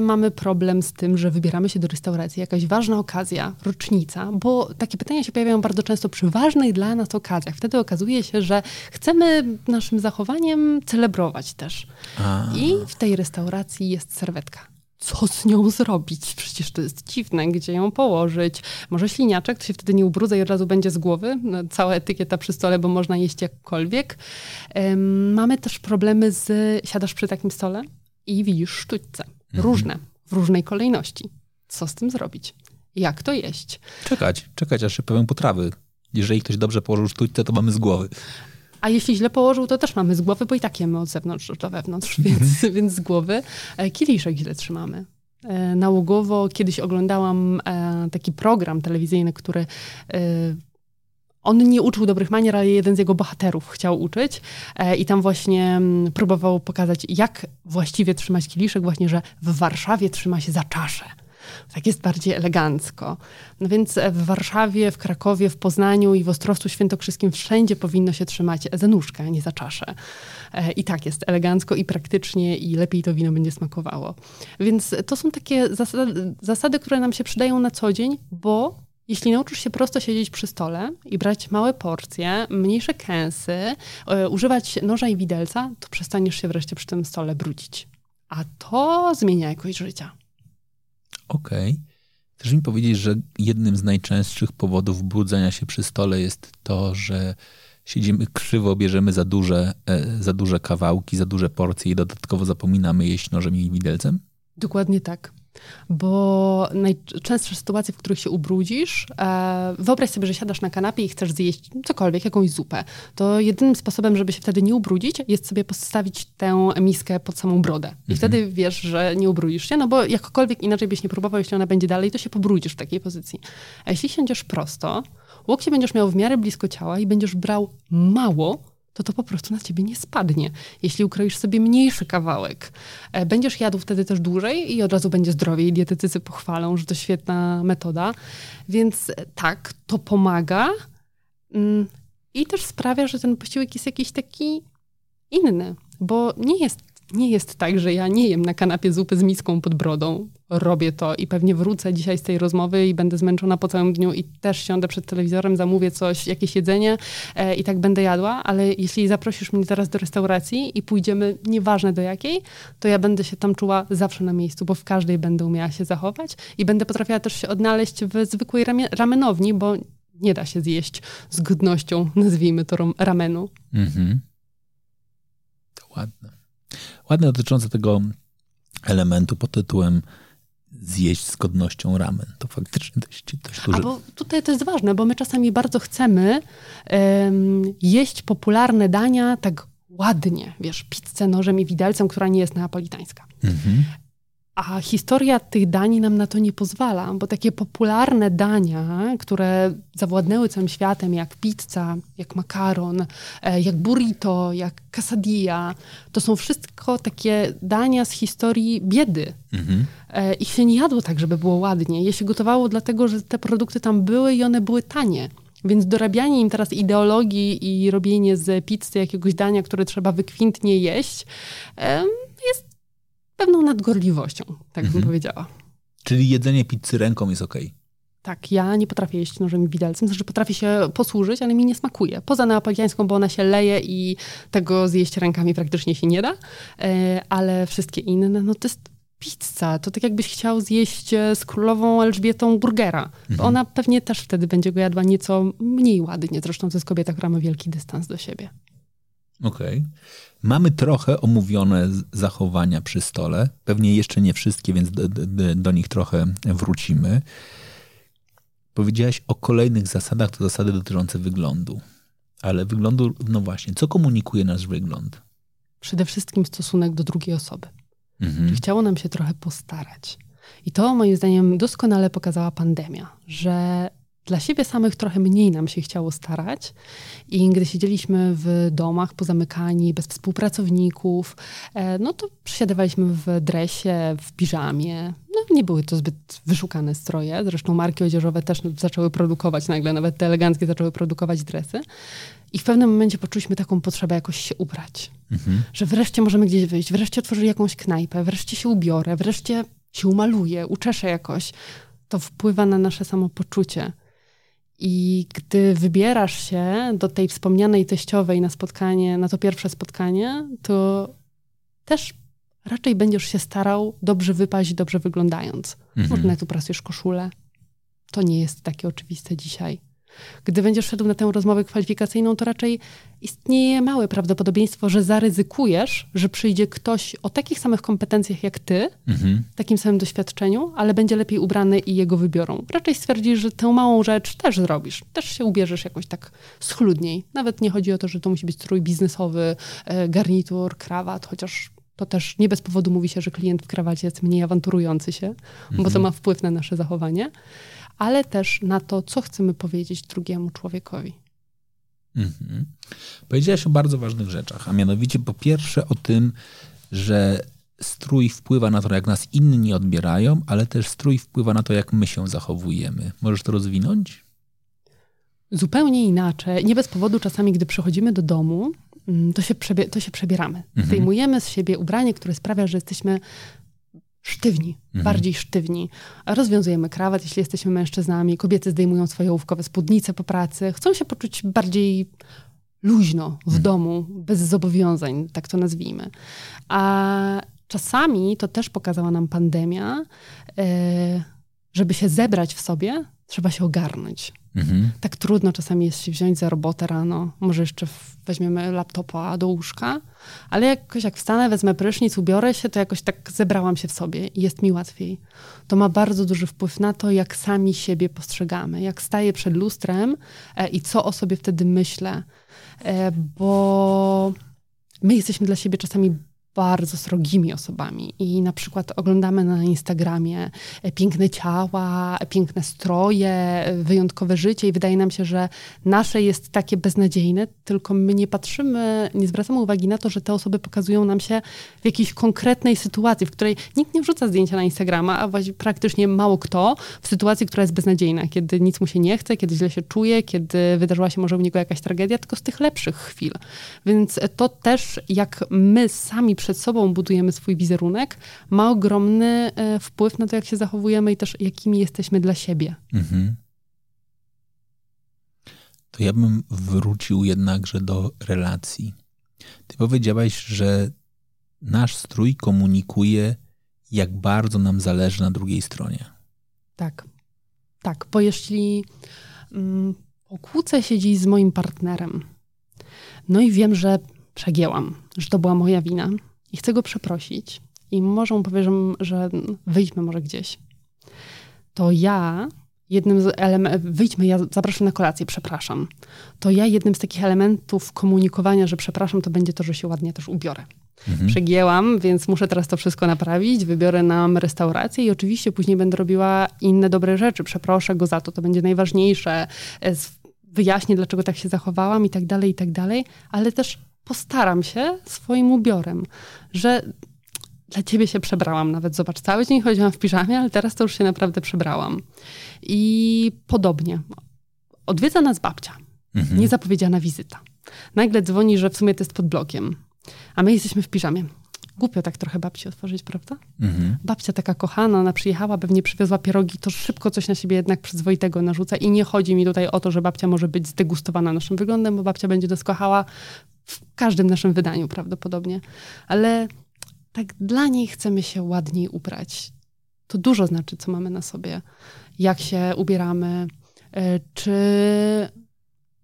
mamy problem z tym, że wybieramy się do restauracji, jakaś ważna okazja, rocznica, bo takie pytania się pojawiają bardzo często przy ważnych dla nas okazjach. Wtedy okazuje się, że chcemy naszym zachowaniem celebrować też. A. I w tej restauracji jest serwetka. Co z nią zrobić? Przecież to jest dziwne, gdzie ją położyć. Może śliniaczek, to się wtedy nie ubrudza i od razu będzie z głowy. Cała etykieta przy stole, bo można jeść jakkolwiek. Um, mamy też problemy z... Siadasz przy takim stole i widzisz sztućce. Różne, mhm. w różnej kolejności. Co z tym zrobić? Jak to jeść? Czekać, czekać, aż się pojawią potrawy. Jeżeli ktoś dobrze położył sztućce, to mamy z głowy. A jeśli źle położył, to też mamy z głowy, bo i tak jemy od zewnątrz do wewnątrz, więc, więc z głowy. Kieliszek źle trzymamy. Nałogowo kiedyś oglądałam taki program telewizyjny, który... On nie uczył dobrych manier, ale jeden z jego bohaterów chciał uczyć i tam właśnie próbował pokazać, jak właściwie trzymać kieliszek, właśnie, że w Warszawie trzyma się za czaszę. Tak jest bardziej elegancko. No więc w Warszawie, w Krakowie, w Poznaniu i w Ostrowcu Świętokrzyskim wszędzie powinno się trzymać za nóżkę, a nie za czaszę. I tak jest elegancko i praktycznie i lepiej to wino będzie smakowało. Więc to są takie zasady, zasady, które nam się przydają na co dzień, bo jeśli nauczysz się prosto siedzieć przy stole i brać małe porcje, mniejsze kęsy, używać noża i widelca, to przestaniesz się wreszcie przy tym stole brudzić. A to zmienia jakość życia. Okej. Okay. Chcesz mi powiedzieć, że jednym z najczęstszych powodów brudzenia się przy stole jest to, że siedzimy krzywo, bierzemy za duże, e, za duże kawałki, za duże porcje i dodatkowo zapominamy jeść nożem i widelcem? Dokładnie tak. Bo najczęstsze sytuacje, w których się ubrudzisz, e, wyobraź sobie, że siadasz na kanapie i chcesz zjeść cokolwiek, jakąś zupę. To jedynym sposobem, żeby się wtedy nie ubrudzić, jest sobie postawić tę miskę pod samą brodę. I mhm. wtedy wiesz, że nie ubrudzisz się, no bo jakkolwiek inaczej byś nie próbował, jeśli ona będzie dalej, to się pobrudzisz w takiej pozycji. A jeśli siądziesz prosto, łokcie będziesz miał w miarę blisko ciała i będziesz brał mało, to to po prostu na ciebie nie spadnie. Jeśli ukroisz sobie mniejszy kawałek, będziesz jadł wtedy też dłużej i od razu będzie zdrowiej. Dietetycy pochwalą, że to świetna metoda. Więc tak, to pomaga i też sprawia, że ten posiłek jest jakiś taki inny, bo nie jest, nie jest tak, że ja nie jem na kanapie zupy z miską pod brodą. Robię to i pewnie wrócę dzisiaj z tej rozmowy i będę zmęczona po całym dniu i też siądę przed telewizorem, zamówię coś, jakieś jedzenie e, i tak będę jadła, ale jeśli zaprosisz mnie teraz do restauracji i pójdziemy, nieważne do jakiej, to ja będę się tam czuła zawsze na miejscu, bo w każdej będę umiała się zachować i będę potrafiła też się odnaleźć w zwykłej ramie- ramenowni, bo nie da się zjeść z godnością, nazwijmy to, ramenu. Mhm. To ładne. Ładne dotyczące tego elementu pod tytułem zjeść z godnością ramen. To faktycznie dość, dość duże. A bo tutaj to jest ważne, bo my czasami bardzo chcemy um, jeść popularne dania tak ładnie, wiesz, pizzę nożem i widelcem, która nie jest neapolitańska. Mhm. A historia tych dań nam na to nie pozwala, bo takie popularne dania, które zawładnęły całym światem, jak pizza, jak makaron, jak burrito, jak quesadilla, to są wszystko takie dania z historii biedy. Mhm. Ich się nie jadło tak, żeby było ładnie. Je się gotowało dlatego, że te produkty tam były i one były tanie. Więc dorabianie im teraz ideologii i robienie z pizzy jakiegoś dania, które trzeba wykwintnie jeść, jest pewną nad gorliwością, tak mhm. bym powiedziała. Czyli jedzenie pizzy ręką jest okej? Okay. Tak, ja nie potrafię jeść nożem i widelcem, znaczy potrafię się posłużyć, ale mi nie smakuje. Poza neapolitańską, bo ona się leje i tego zjeść rękami praktycznie się nie da, ale wszystkie inne, no to jest pizza. To tak jakbyś chciał zjeść z królową Elżbietą burgera. Mhm. Ona pewnie też wtedy będzie go jadła nieco mniej ładnie. Zresztą to jest kobieta, która ma wielki dystans do siebie. Okej. Okay. Mamy trochę omówione zachowania przy stole. Pewnie jeszcze nie wszystkie, więc do, do, do nich trochę wrócimy. Powiedziałaś o kolejnych zasadach, to zasady dotyczące wyglądu. Ale wyglądu, no właśnie, co komunikuje nasz wygląd? Przede wszystkim stosunek do drugiej osoby. Mhm. Chciało nam się trochę postarać. I to moim zdaniem doskonale pokazała pandemia, że dla siebie samych trochę mniej nam się chciało starać i gdy siedzieliśmy w domach pozamykani, bez współpracowników, no to przysiadywaliśmy w dresie, w piżamie. No nie były to zbyt wyszukane stroje, zresztą marki odzieżowe też zaczęły produkować nagle, nawet te eleganckie zaczęły produkować dresy. I w pewnym momencie poczuliśmy taką potrzebę jakoś się ubrać, mhm. że wreszcie możemy gdzieś wyjść, wreszcie otworzyli jakąś knajpę, wreszcie się ubiorę, wreszcie się umaluję, uczeszę jakoś. To wpływa na nasze samopoczucie. I gdy wybierasz się do tej wspomnianej teściowej na spotkanie, na to pierwsze spotkanie, to też raczej będziesz się starał dobrze wypaść, dobrze wyglądając. Mhm. Może nawet uprasujesz koszulę. To nie jest takie oczywiste dzisiaj. Gdy będziesz szedł na tę rozmowę kwalifikacyjną, to raczej istnieje małe prawdopodobieństwo, że zaryzykujesz, że przyjdzie ktoś o takich samych kompetencjach jak ty, mhm. takim samym doświadczeniu, ale będzie lepiej ubrany i jego wybiorą. Raczej stwierdzisz, że tę małą rzecz też zrobisz. Też się ubierzesz jakoś tak schludniej. Nawet nie chodzi o to, że to musi być strój biznesowy, garnitur, krawat, chociaż to też nie bez powodu mówi się, że klient w krawacie jest mniej awanturujący się, mhm. bo to ma wpływ na nasze zachowanie. Ale też na to, co chcemy powiedzieć drugiemu człowiekowi. Mhm. Powiedziałaś o bardzo ważnych rzeczach, a mianowicie po pierwsze o tym, że strój wpływa na to, jak nas inni odbierają, ale też strój wpływa na to, jak my się zachowujemy. Możesz to rozwinąć? Zupełnie inaczej. Nie bez powodu czasami, gdy przychodzimy do domu, to się, przebie- to się przebieramy. Mhm. Zdejmujemy z siebie ubranie, które sprawia, że jesteśmy sztywni, mhm. bardziej sztywni. Rozwiązujemy krawat, jeśli jesteśmy mężczyznami. Kobiety zdejmują swoje ołówkowe spódnice po pracy. Chcą się poczuć bardziej luźno w mhm. domu, bez zobowiązań, tak to nazwijmy. A czasami, to też pokazała nam pandemia, żeby się zebrać w sobie, trzeba się ogarnąć. Mhm. Tak trudno czasami jest się wziąć za robotę rano. Może jeszcze weźmiemy laptopa do łóżka, ale jakoś jak wstanę, wezmę prysznic, ubiorę się, to jakoś tak zebrałam się w sobie i jest mi łatwiej. To ma bardzo duży wpływ na to, jak sami siebie postrzegamy, jak staję przed lustrem i co o sobie wtedy myślę, bo my jesteśmy dla siebie czasami bardzo srogimi osobami i na przykład oglądamy na Instagramie piękne ciała, piękne stroje, wyjątkowe życie i wydaje nam się, że nasze jest takie beznadziejne, tylko my nie patrzymy, nie zwracamy uwagi na to, że te osoby pokazują nam się w jakiejś konkretnej sytuacji, w której nikt nie wrzuca zdjęcia na Instagrama, a właściwie praktycznie mało kto, w sytuacji, która jest beznadziejna, kiedy nic mu się nie chce, kiedy źle się czuje, kiedy wydarzyła się może u niego jakaś tragedia, tylko z tych lepszych chwil. Więc to też, jak my sami przed sobą budujemy swój wizerunek, ma ogromny e, wpływ na to, jak się zachowujemy i też jakimi jesteśmy dla siebie. Mhm. To ja bym wrócił jednakże do relacji. Ty powiedziałaś, że nasz strój komunikuje, jak bardzo nam zależy na drugiej stronie. Tak. Tak, bo jeśli mm, pokłócę się dziś z moim partnerem, no i wiem, że przegięłam, że to była moja wina, i chcę go przeprosić i może mu powiem, że wyjdźmy może gdzieś. To ja, jednym z elementów, wyjdźmy, ja zapraszam na kolację, przepraszam. To ja jednym z takich elementów komunikowania, że przepraszam, to będzie to, że się ładnie też ubiorę. Mhm. Przegięłam, więc muszę teraz to wszystko naprawić, wybiorę nam restaurację i oczywiście później będę robiła inne dobre rzeczy. Przeproszę go za to, to będzie najważniejsze. Wyjaśnię, dlaczego tak się zachowałam i tak dalej, i tak dalej, ale też postaram się swoim ubiorem, że dla ciebie się przebrałam nawet. Zobacz, cały dzień chodziłam w piżamie, ale teraz to już się naprawdę przebrałam. I podobnie. Odwiedza nas babcia. Mhm. Niezapowiedziana wizyta. Nagle dzwoni, że w sumie to jest pod blokiem. A my jesteśmy w piżamie. Głupio tak trochę babci otworzyć, prawda? Mhm. Babcia taka kochana, ona przyjechała, pewnie przywiozła pierogi, to szybko coś na siebie jednak przyzwoitego narzuca i nie chodzi mi tutaj o to, że babcia może być zdegustowana naszym wyglądem, bo babcia będzie nas kochała w każdym naszym wydaniu prawdopodobnie. Ale tak dla niej chcemy się ładniej ubrać. To dużo znaczy, co mamy na sobie, jak się ubieramy, czy...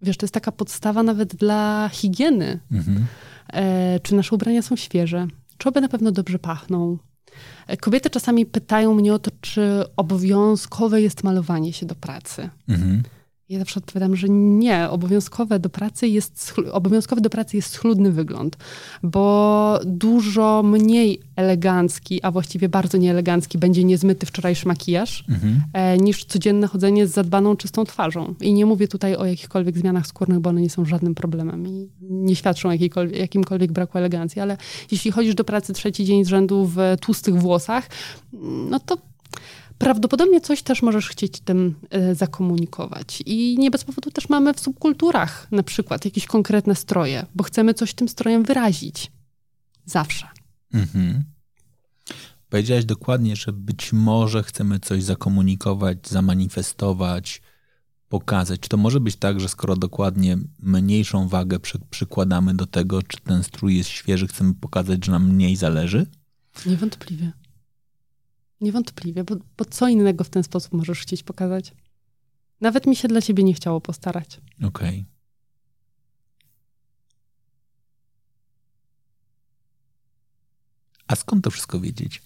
Wiesz, to jest taka podstawa nawet dla higieny. Mhm. E, czy nasze ubrania są świeże? Czy one na pewno dobrze pachną? E, kobiety czasami pytają mnie o to, czy obowiązkowe jest malowanie się do pracy. Mhm. Ja zawsze odpowiadam, że nie. Obowiązkowe do pracy jest, obowiązkowy do pracy jest schludny wygląd, bo dużo mniej elegancki, a właściwie bardzo nieelegancki będzie niezmyty wczorajszy makijaż, mhm. e, niż codzienne chodzenie z zadbaną, czystą twarzą. I nie mówię tutaj o jakichkolwiek zmianach skórnych, bo one nie są żadnym problemem i nie świadczą jakimkolwiek braku elegancji, ale jeśli chodzisz do pracy trzeci dzień z rzędu w tłustych włosach, no to... Prawdopodobnie coś też możesz chcieć tym y, zakomunikować. I nie bez powodu też mamy w subkulturach na przykład jakieś konkretne stroje, bo chcemy coś tym strojem wyrazić. Zawsze. Mm-hmm. Powiedziałaś dokładnie, że być może chcemy coś zakomunikować, zamanifestować, pokazać. Czy to może być tak, że skoro dokładnie mniejszą wagę przy, przykładamy do tego, czy ten strój jest świeży, chcemy pokazać, że nam mniej zależy? Niewątpliwie. Niewątpliwie, bo, bo co innego w ten sposób możesz chcieć pokazać? Nawet mi się dla ciebie nie chciało postarać. Okej. Okay. A skąd to wszystko wiedzieć?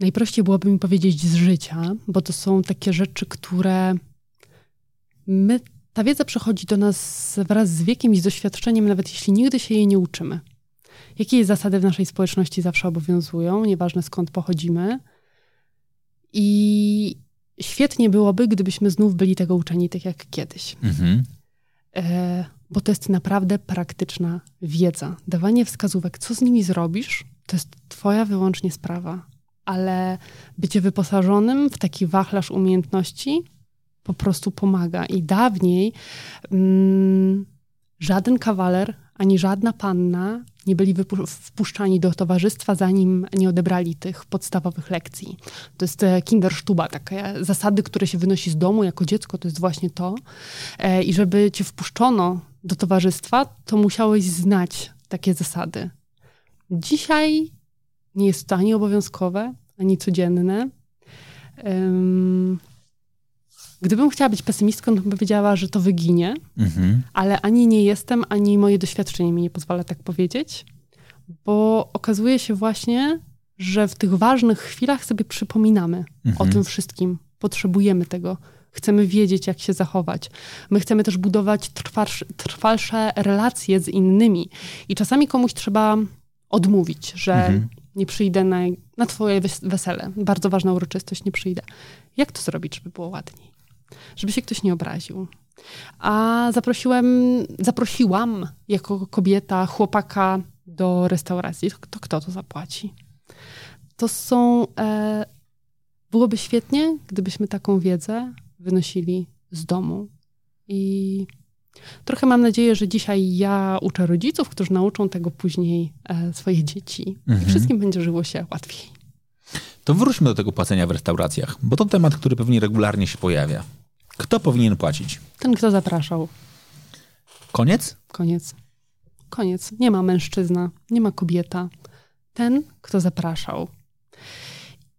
Najprościej byłoby mi powiedzieć z życia, bo to są takie rzeczy, które my, ta wiedza przychodzi do nas wraz z wiekiem i z doświadczeniem, nawet jeśli nigdy się jej nie uczymy. Jakie zasady w naszej społeczności zawsze obowiązują, nieważne skąd pochodzimy. I świetnie byłoby, gdybyśmy znów byli tego uczeni tak jak kiedyś. Mhm. E, bo to jest naprawdę praktyczna wiedza. Dawanie wskazówek, co z nimi zrobisz, to jest twoja wyłącznie sprawa. Ale bycie wyposażonym w taki wachlarz umiejętności po prostu pomaga. I dawniej mm, żaden kawaler ani żadna panna nie byli wypu- wpuszczani do towarzystwa, zanim nie odebrali tych podstawowych lekcji. To jest kindersztuba, takie zasady, które się wynosi z domu jako dziecko, to jest właśnie to. E, I żeby cię wpuszczono do towarzystwa, to musiałeś znać takie zasady. Dzisiaj nie jest to ani obowiązkowe, ani codzienne. Um, Gdybym chciała być pesymistką, to bym powiedziała, że to wyginie, mhm. ale ani nie jestem, ani moje doświadczenie mi nie pozwala tak powiedzieć, bo okazuje się właśnie, że w tych ważnych chwilach sobie przypominamy mhm. o tym wszystkim. Potrzebujemy tego. Chcemy wiedzieć, jak się zachować. My chcemy też budować trwalsze, trwalsze relacje z innymi. I czasami komuś trzeba odmówić, że mhm. nie przyjdę na, na twoje wesele. Bardzo ważna uroczystość, nie przyjdę. Jak to zrobić, żeby było ładniej? Żeby się ktoś nie obraził. A zaprosiłem, zaprosiłam jako kobieta chłopaka do restauracji. To, to kto to zapłaci? To są... E, byłoby świetnie, gdybyśmy taką wiedzę wynosili z domu. I trochę mam nadzieję, że dzisiaj ja uczę rodziców, którzy nauczą tego później e, swoje dzieci. Mhm. I wszystkim będzie żyło się łatwiej. To wróćmy do tego płacenia w restauracjach, bo to temat, który pewnie regularnie się pojawia. Kto powinien płacić? Ten, kto zapraszał. Koniec? Koniec. Koniec. Nie ma mężczyzna, nie ma kobieta. Ten, kto zapraszał.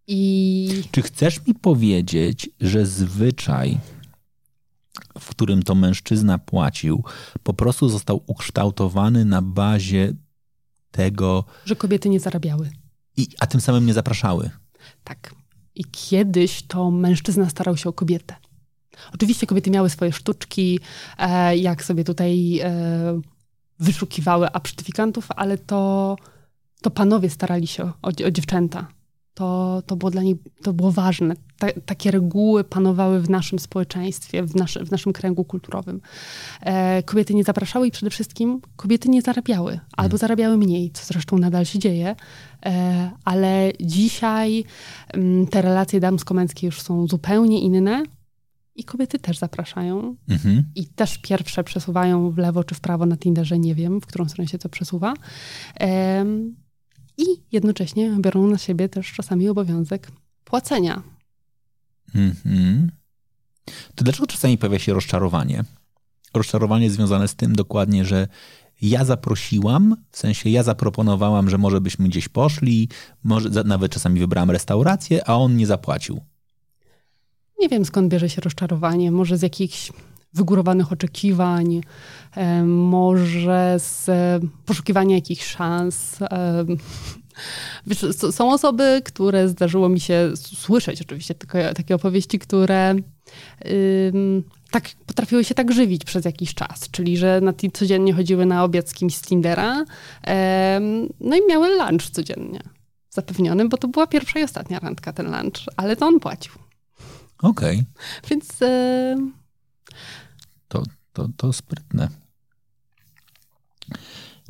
I... Czy chcesz mi powiedzieć, że zwyczaj, w którym to mężczyzna płacił, po prostu został ukształtowany na bazie tego... Że kobiety nie zarabiały. I, a tym samym nie zapraszały. Tak. I kiedyś to mężczyzna starał się o kobietę. Oczywiście kobiety miały swoje sztuczki, e, jak sobie tutaj e, wyszukiwały absztyfikantów, ale to, to panowie starali się o, o, o dziewczęta. To, to było dla nich, to było ważne. Ta, takie reguły panowały w naszym społeczeństwie, w, naszy, w naszym kręgu kulturowym. E, kobiety nie zapraszały i przede wszystkim kobiety nie zarabiały. Hmm. Albo zarabiały mniej, co zresztą nadal się dzieje. E, ale dzisiaj m, te relacje damsko-męskie już są zupełnie inne I kobiety też zapraszają mhm. i też pierwsze przesuwają w lewo czy w prawo na Tinderze, nie wiem, w którą stronę się to przesuwa. Um, I jednocześnie biorą na siebie też czasami obowiązek płacenia. Mhm. To dlaczego czasami pojawia się rozczarowanie? Rozczarowanie związane z tym dokładnie, że ja zaprosiłam, w sensie ja zaproponowałam, że może byśmy gdzieś poszli, może nawet czasami wybrałam restaurację, a on nie zapłacił. Nie wiem, skąd bierze się rozczarowanie. Może z jakichś wygórowanych oczekiwań, może z poszukiwania jakichś szans. Wiesz, są osoby, które zdarzyło mi się słyszeć oczywiście takie, takie opowieści, które ym, tak, potrafiły się tak żywić przez jakiś czas. Czyli, że na t- codziennie chodziły na obiad z kimś z Tindera, ym, no i miały lunch codziennie zapewniony, bo to była pierwsza i ostatnia randka ten lunch, ale to on płacił. Okej. Okay. Więc... Yy... To, to, to sprytne.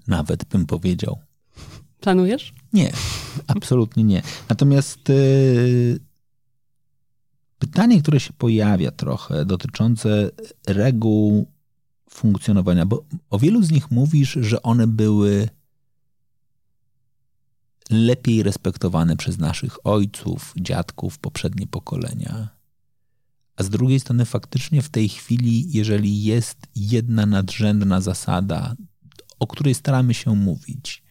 Nawet bym powiedział. Planujesz? Nie, absolutnie nie. Natomiast yy, pytanie, które się pojawia trochę, dotyczące reguł funkcjonowania, bo o wielu z nich mówisz, że one były lepiej respektowane przez naszych ojców, dziadków, poprzednie pokolenia. A z drugiej strony faktycznie w tej chwili, jeżeli jest jedna nadrzędna zasada, o której staramy się mówić,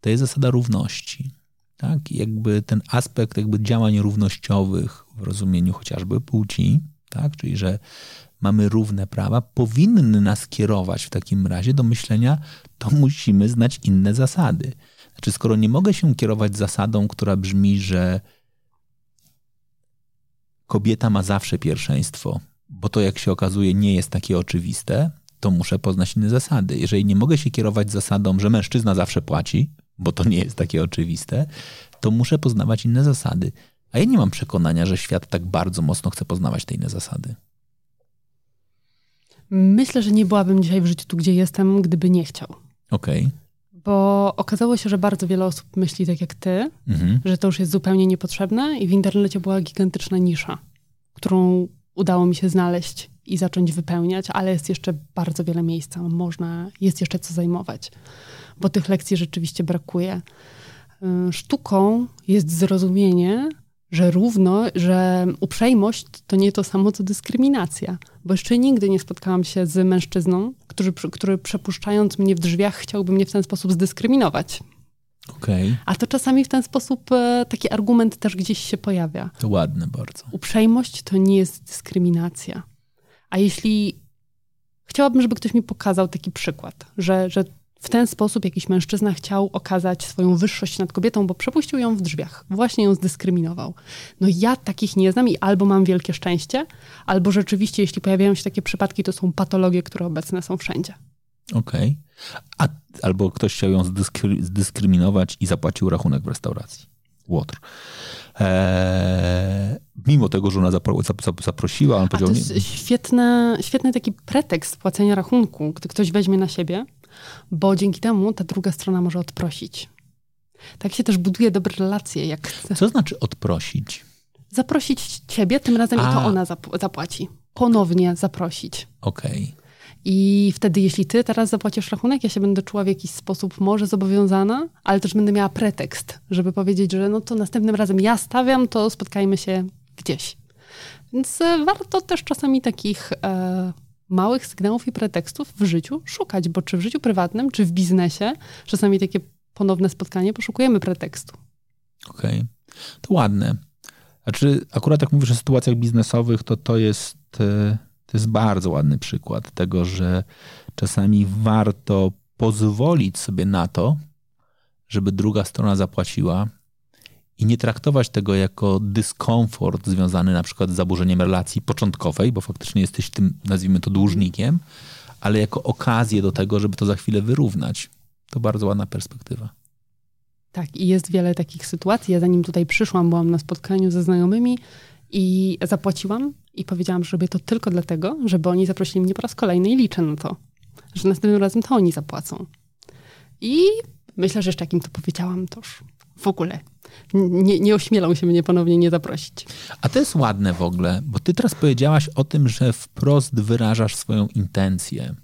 to jest zasada równości. Tak? Jakby ten aspekt jakby działań równościowych w rozumieniu chociażby płci, tak? Czyli że mamy równe prawa, powinny nas kierować w takim razie do myślenia, to musimy znać inne zasady. Znaczy, skoro nie mogę się kierować zasadą, która brzmi, że kobieta ma zawsze pierwszeństwo, bo to, jak się okazuje, nie jest takie oczywiste, to muszę poznać inne zasady. Jeżeli nie mogę się kierować zasadą, że mężczyzna zawsze płaci, bo to nie jest takie oczywiste, to muszę poznawać inne zasady. A ja nie mam przekonania, że świat tak bardzo mocno chce poznawać te inne zasady. Myślę, że nie byłabym dzisiaj w życiu tu, gdzie jestem, gdyby nie chciał. Okej. Okay. Bo okazało się, że bardzo wiele osób myśli tak jak ty, mhm. że to już jest zupełnie niepotrzebne i w internecie była gigantyczna nisza, którą udało mi się znaleźć i zacząć wypełniać, ale jest jeszcze bardzo wiele miejsca, można, jest jeszcze co zajmować, bo tych lekcji rzeczywiście brakuje. Sztuką jest zrozumienie, że równo, że uprzejmość to nie to samo, co dyskryminacja. Bo jeszcze nigdy nie spotkałam się z mężczyzną, który, który przepuszczając mnie w drzwiach chciałby mnie w ten sposób zdyskryminować. Okay. A to czasami w ten sposób taki argument też gdzieś się pojawia. To ładne bardzo. Uprzejmość to nie jest dyskryminacja. A jeśli... Chciałabym, żeby ktoś mi pokazał taki przykład, że, że w ten sposób jakiś mężczyzna chciał okazać swoją wyższość nad kobietą, bo przepuścił ją w drzwiach. Właśnie ją zdyskryminował. No ja takich nie znam i albo mam wielkie szczęście, albo rzeczywiście, jeśli pojawiają się takie przypadki, to są patologie, które obecne są wszędzie. Okej. Okay. Albo ktoś chciał ją zdyskry- zdyskryminować i zapłacił rachunek w restauracji. Łotr. Eee, mimo tego, że ona zapro- zap- zaprosiła, on powiedział... A to jest nie... świetny, świetny taki pretekst płacenia rachunku, gdy ktoś weźmie na siebie, bo dzięki temu ta druga strona może odprosić. Tak się też buduje dobre relacje. Jak chce. Co znaczy odprosić? Zaprosić ciebie, tym razem A. i to ona zap- zapłaci. Ponownie zaprosić. Okej. Okay. I wtedy, jeśli ty teraz zapłacisz rachunek, ja się będę czuła w jakiś sposób może zobowiązana, ale też będę miała pretekst, żeby powiedzieć, że no to następnym razem ja stawiam, to spotkajmy się gdzieś. Więc warto też czasami takich... E- małych sygnałów i pretekstów w życiu szukać, bo czy w życiu prywatnym, czy w biznesie, czasami takie ponowne spotkanie, poszukujemy pretekstu. Okej. Okay. To ładne. Znaczy, akurat jak mówisz o sytuacjach biznesowych, to to jest, to jest bardzo ładny przykład tego, że czasami warto pozwolić sobie na to, żeby druga strona zapłaciła i nie traktować tego jako dyskomfort związany na przykład z zaburzeniem relacji początkowej, bo faktycznie jesteś tym, nazwijmy to, dłużnikiem, ale jako okazję do tego, żeby to za chwilę wyrównać. To bardzo ładna perspektywa. Tak, i jest wiele takich sytuacji. Ja zanim tutaj przyszłam, byłam na spotkaniu ze znajomymi i zapłaciłam i powiedziałam, że robię to tylko dlatego, żeby oni zaprosili mnie po raz kolejny i liczę na to, że następnym razem to oni zapłacą. I myślę, że jeszcze jakim to powiedziałam, to już w ogóle... nie, nie ośmielą się mnie ponownie nie zaprosić. A to jest ładne w ogóle, bo ty teraz powiedziałaś o tym, że wprost wyrażasz swoją intencję.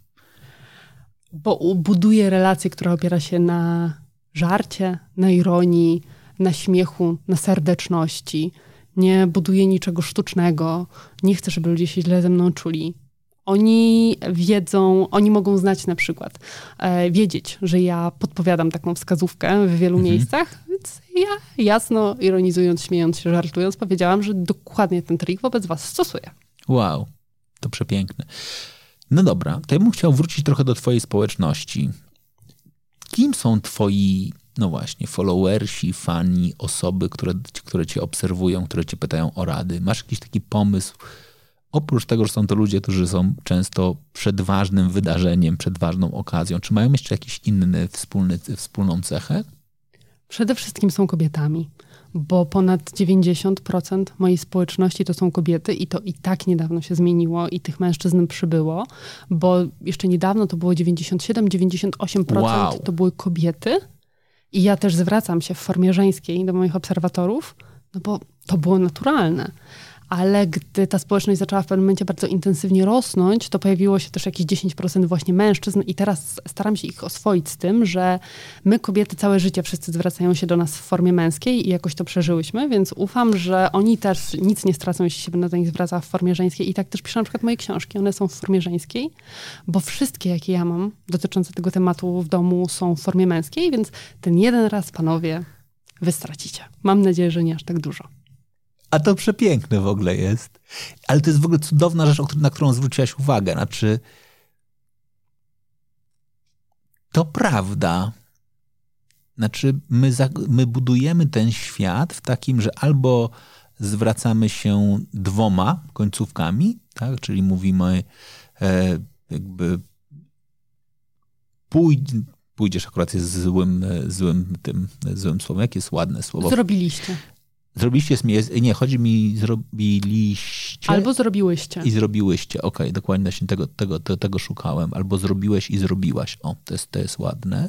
Bo buduję relację, która opiera się na żarcie, na ironii, na śmiechu, na serdeczności. Nie buduję niczego sztucznego. Nie chcę, żeby ludzie się źle ze mną czuli. Oni wiedzą, oni mogą znać na przykład, e, wiedzieć, że ja podpowiadam taką wskazówkę w wielu mhm. miejscach, więc ja jasno, ironizując, śmiejąc się, żartując, powiedziałam, że dokładnie ten trik wobec was stosuję. Wow, to przepiękne. No dobra, to ja bym chciał wrócić trochę do twojej społeczności. Kim są twoi, no właśnie, followersi, fani, osoby, które, które cię obserwują, które cię pytają o rady? Masz jakiś taki pomysł? Oprócz tego, że są to ludzie, którzy są często przed ważnym wydarzeniem, przed ważną okazją, czy mają jeszcze jakiś inny wspólny, wspólną cechę? Przede wszystkim są kobietami, bo ponad dziewięćdziesiąt procent mojej społeczności to są kobiety i to i tak niedawno się zmieniło i tych mężczyzn przybyło, bo jeszcze niedawno to było dziewięćdziesiąt siedem do dziewięćdziesięciu ośmiu procent wow. to były kobiety i ja też zwracam się w formie żeńskiej do moich obserwatorów, no bo to było naturalne. Ale gdy ta społeczność zaczęła w pewnym momencie bardzo intensywnie rosnąć, to pojawiło się też jakieś dziesięć procent właśnie mężczyzn i teraz staram się ich oswoić z tym, że my kobiety całe życie wszyscy zwracają się do nas w formie męskiej i jakoś to przeżyłyśmy, więc ufam, że oni też nic nie stracą, jeśli się będę do nich zwracała w formie żeńskiej. I tak też piszę na przykład moje książki, one są w formie żeńskiej, bo wszystkie, jakie ja mam dotyczące tego tematu w domu, są w formie męskiej, więc ten jeden raz, panowie, wy stracicie. Mam nadzieję, że nie aż tak dużo. A to przepiękne w ogóle jest. Ale to jest w ogóle cudowna rzecz, na którą zwróciłaś uwagę. Znaczy, to prawda. Znaczy, my, za, my budujemy ten świat w takim, że albo zwracamy się dwoma końcówkami, tak? Czyli mówimy e, jakby pójdź, pójdziesz akurat jest złym, złym, tym, złym słowem. Jakie jest ładne słowo? Zrobiliście. Zrobiliście, nie, chodzi mi zrobiliście. Albo zrobiłyście. I zrobiłyście, okej, okay, dokładnie tego, tego, tego, tego szukałem. Albo zrobiłeś i zrobiłaś. O, to jest, to jest ładne.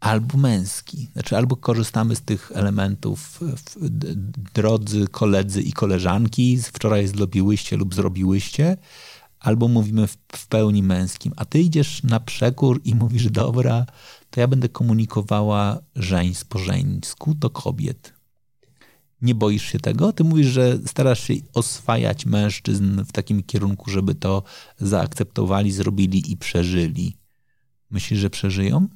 Albo męski. Znaczy, albo korzystamy z tych elementów drodzy koledzy i koleżanki. Wczoraj zrobiłyście lub zrobiłyście. Albo mówimy w, w pełni męskim. A ty idziesz na przekór i mówisz, dobra, to ja będę komunikowała żeńs po żeńsku do kobiet. Nie boisz się tego? Ty mówisz, że starasz się oswajać mężczyzn w takim kierunku, żeby to zaakceptowali, zrobili i przeżyli. Myślisz, że przeżyją?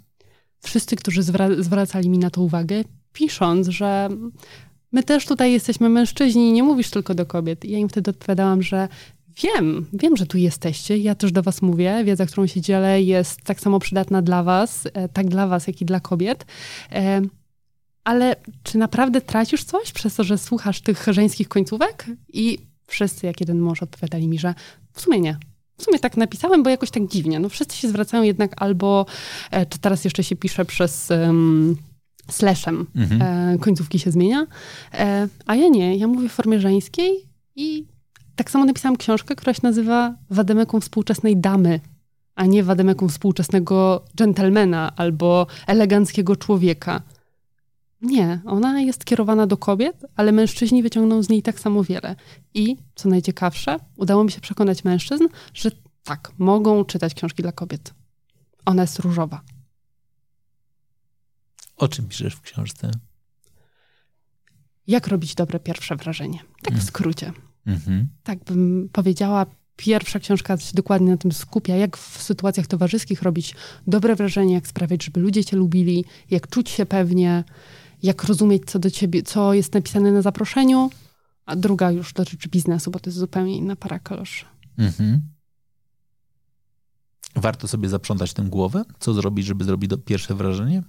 Wszyscy, którzy zwra- zwracali mi na to uwagę, pisząc, że my też tutaj jesteśmy mężczyźni, nie mówisz tylko do kobiet. I ja im wtedy odpowiadałam, że Wiem, wiem, że tu jesteście. Ja też do was mówię. Wiedza, którą się dzielę, jest tak samo przydatna dla was, tak dla was, jak i dla kobiet. Ale czy naprawdę tracisz coś przez to, że słuchasz tych żeńskich końcówek? I wszyscy jak jeden mąż odpowiadali mi, że w sumie nie. W sumie tak napisałem, bo jakoś tak dziwnie. No wszyscy się zwracają jednak albo, czy teraz jeszcze się pisze przez... Um, slashem. Mhm. E, końcówki się zmienia. E, a ja nie. Ja mówię w formie żeńskiej i... Tak samo napisałam książkę, która się nazywa Vademecum współczesnej damy, a nie Vademecum współczesnego dżentelmena albo eleganckiego człowieka. Nie, ona jest kierowana do kobiet, ale mężczyźni wyciągną z niej tak samo wiele. I, co najciekawsze, udało mi się przekonać mężczyzn, że tak, mogą czytać książki dla kobiet. Ona jest różowa. O czym piszesz w książce? Jak robić dobre pierwsze wrażenie. Tak w skrócie. Mhm. Tak bym powiedziała, pierwsza książka się dokładnie na tym skupia, jak w sytuacjach towarzyskich robić dobre wrażenie, jak sprawiać, żeby ludzie cię lubili, jak czuć się pewnie, jak rozumieć co do ciebie, co jest napisane na zaproszeniu, a druga już dotyczy biznesu, bo to jest zupełnie inna para kaloszy. Mhm. Warto sobie zaprzątać tym głowę? Co zrobić, żeby zrobić do, pierwsze wrażenie?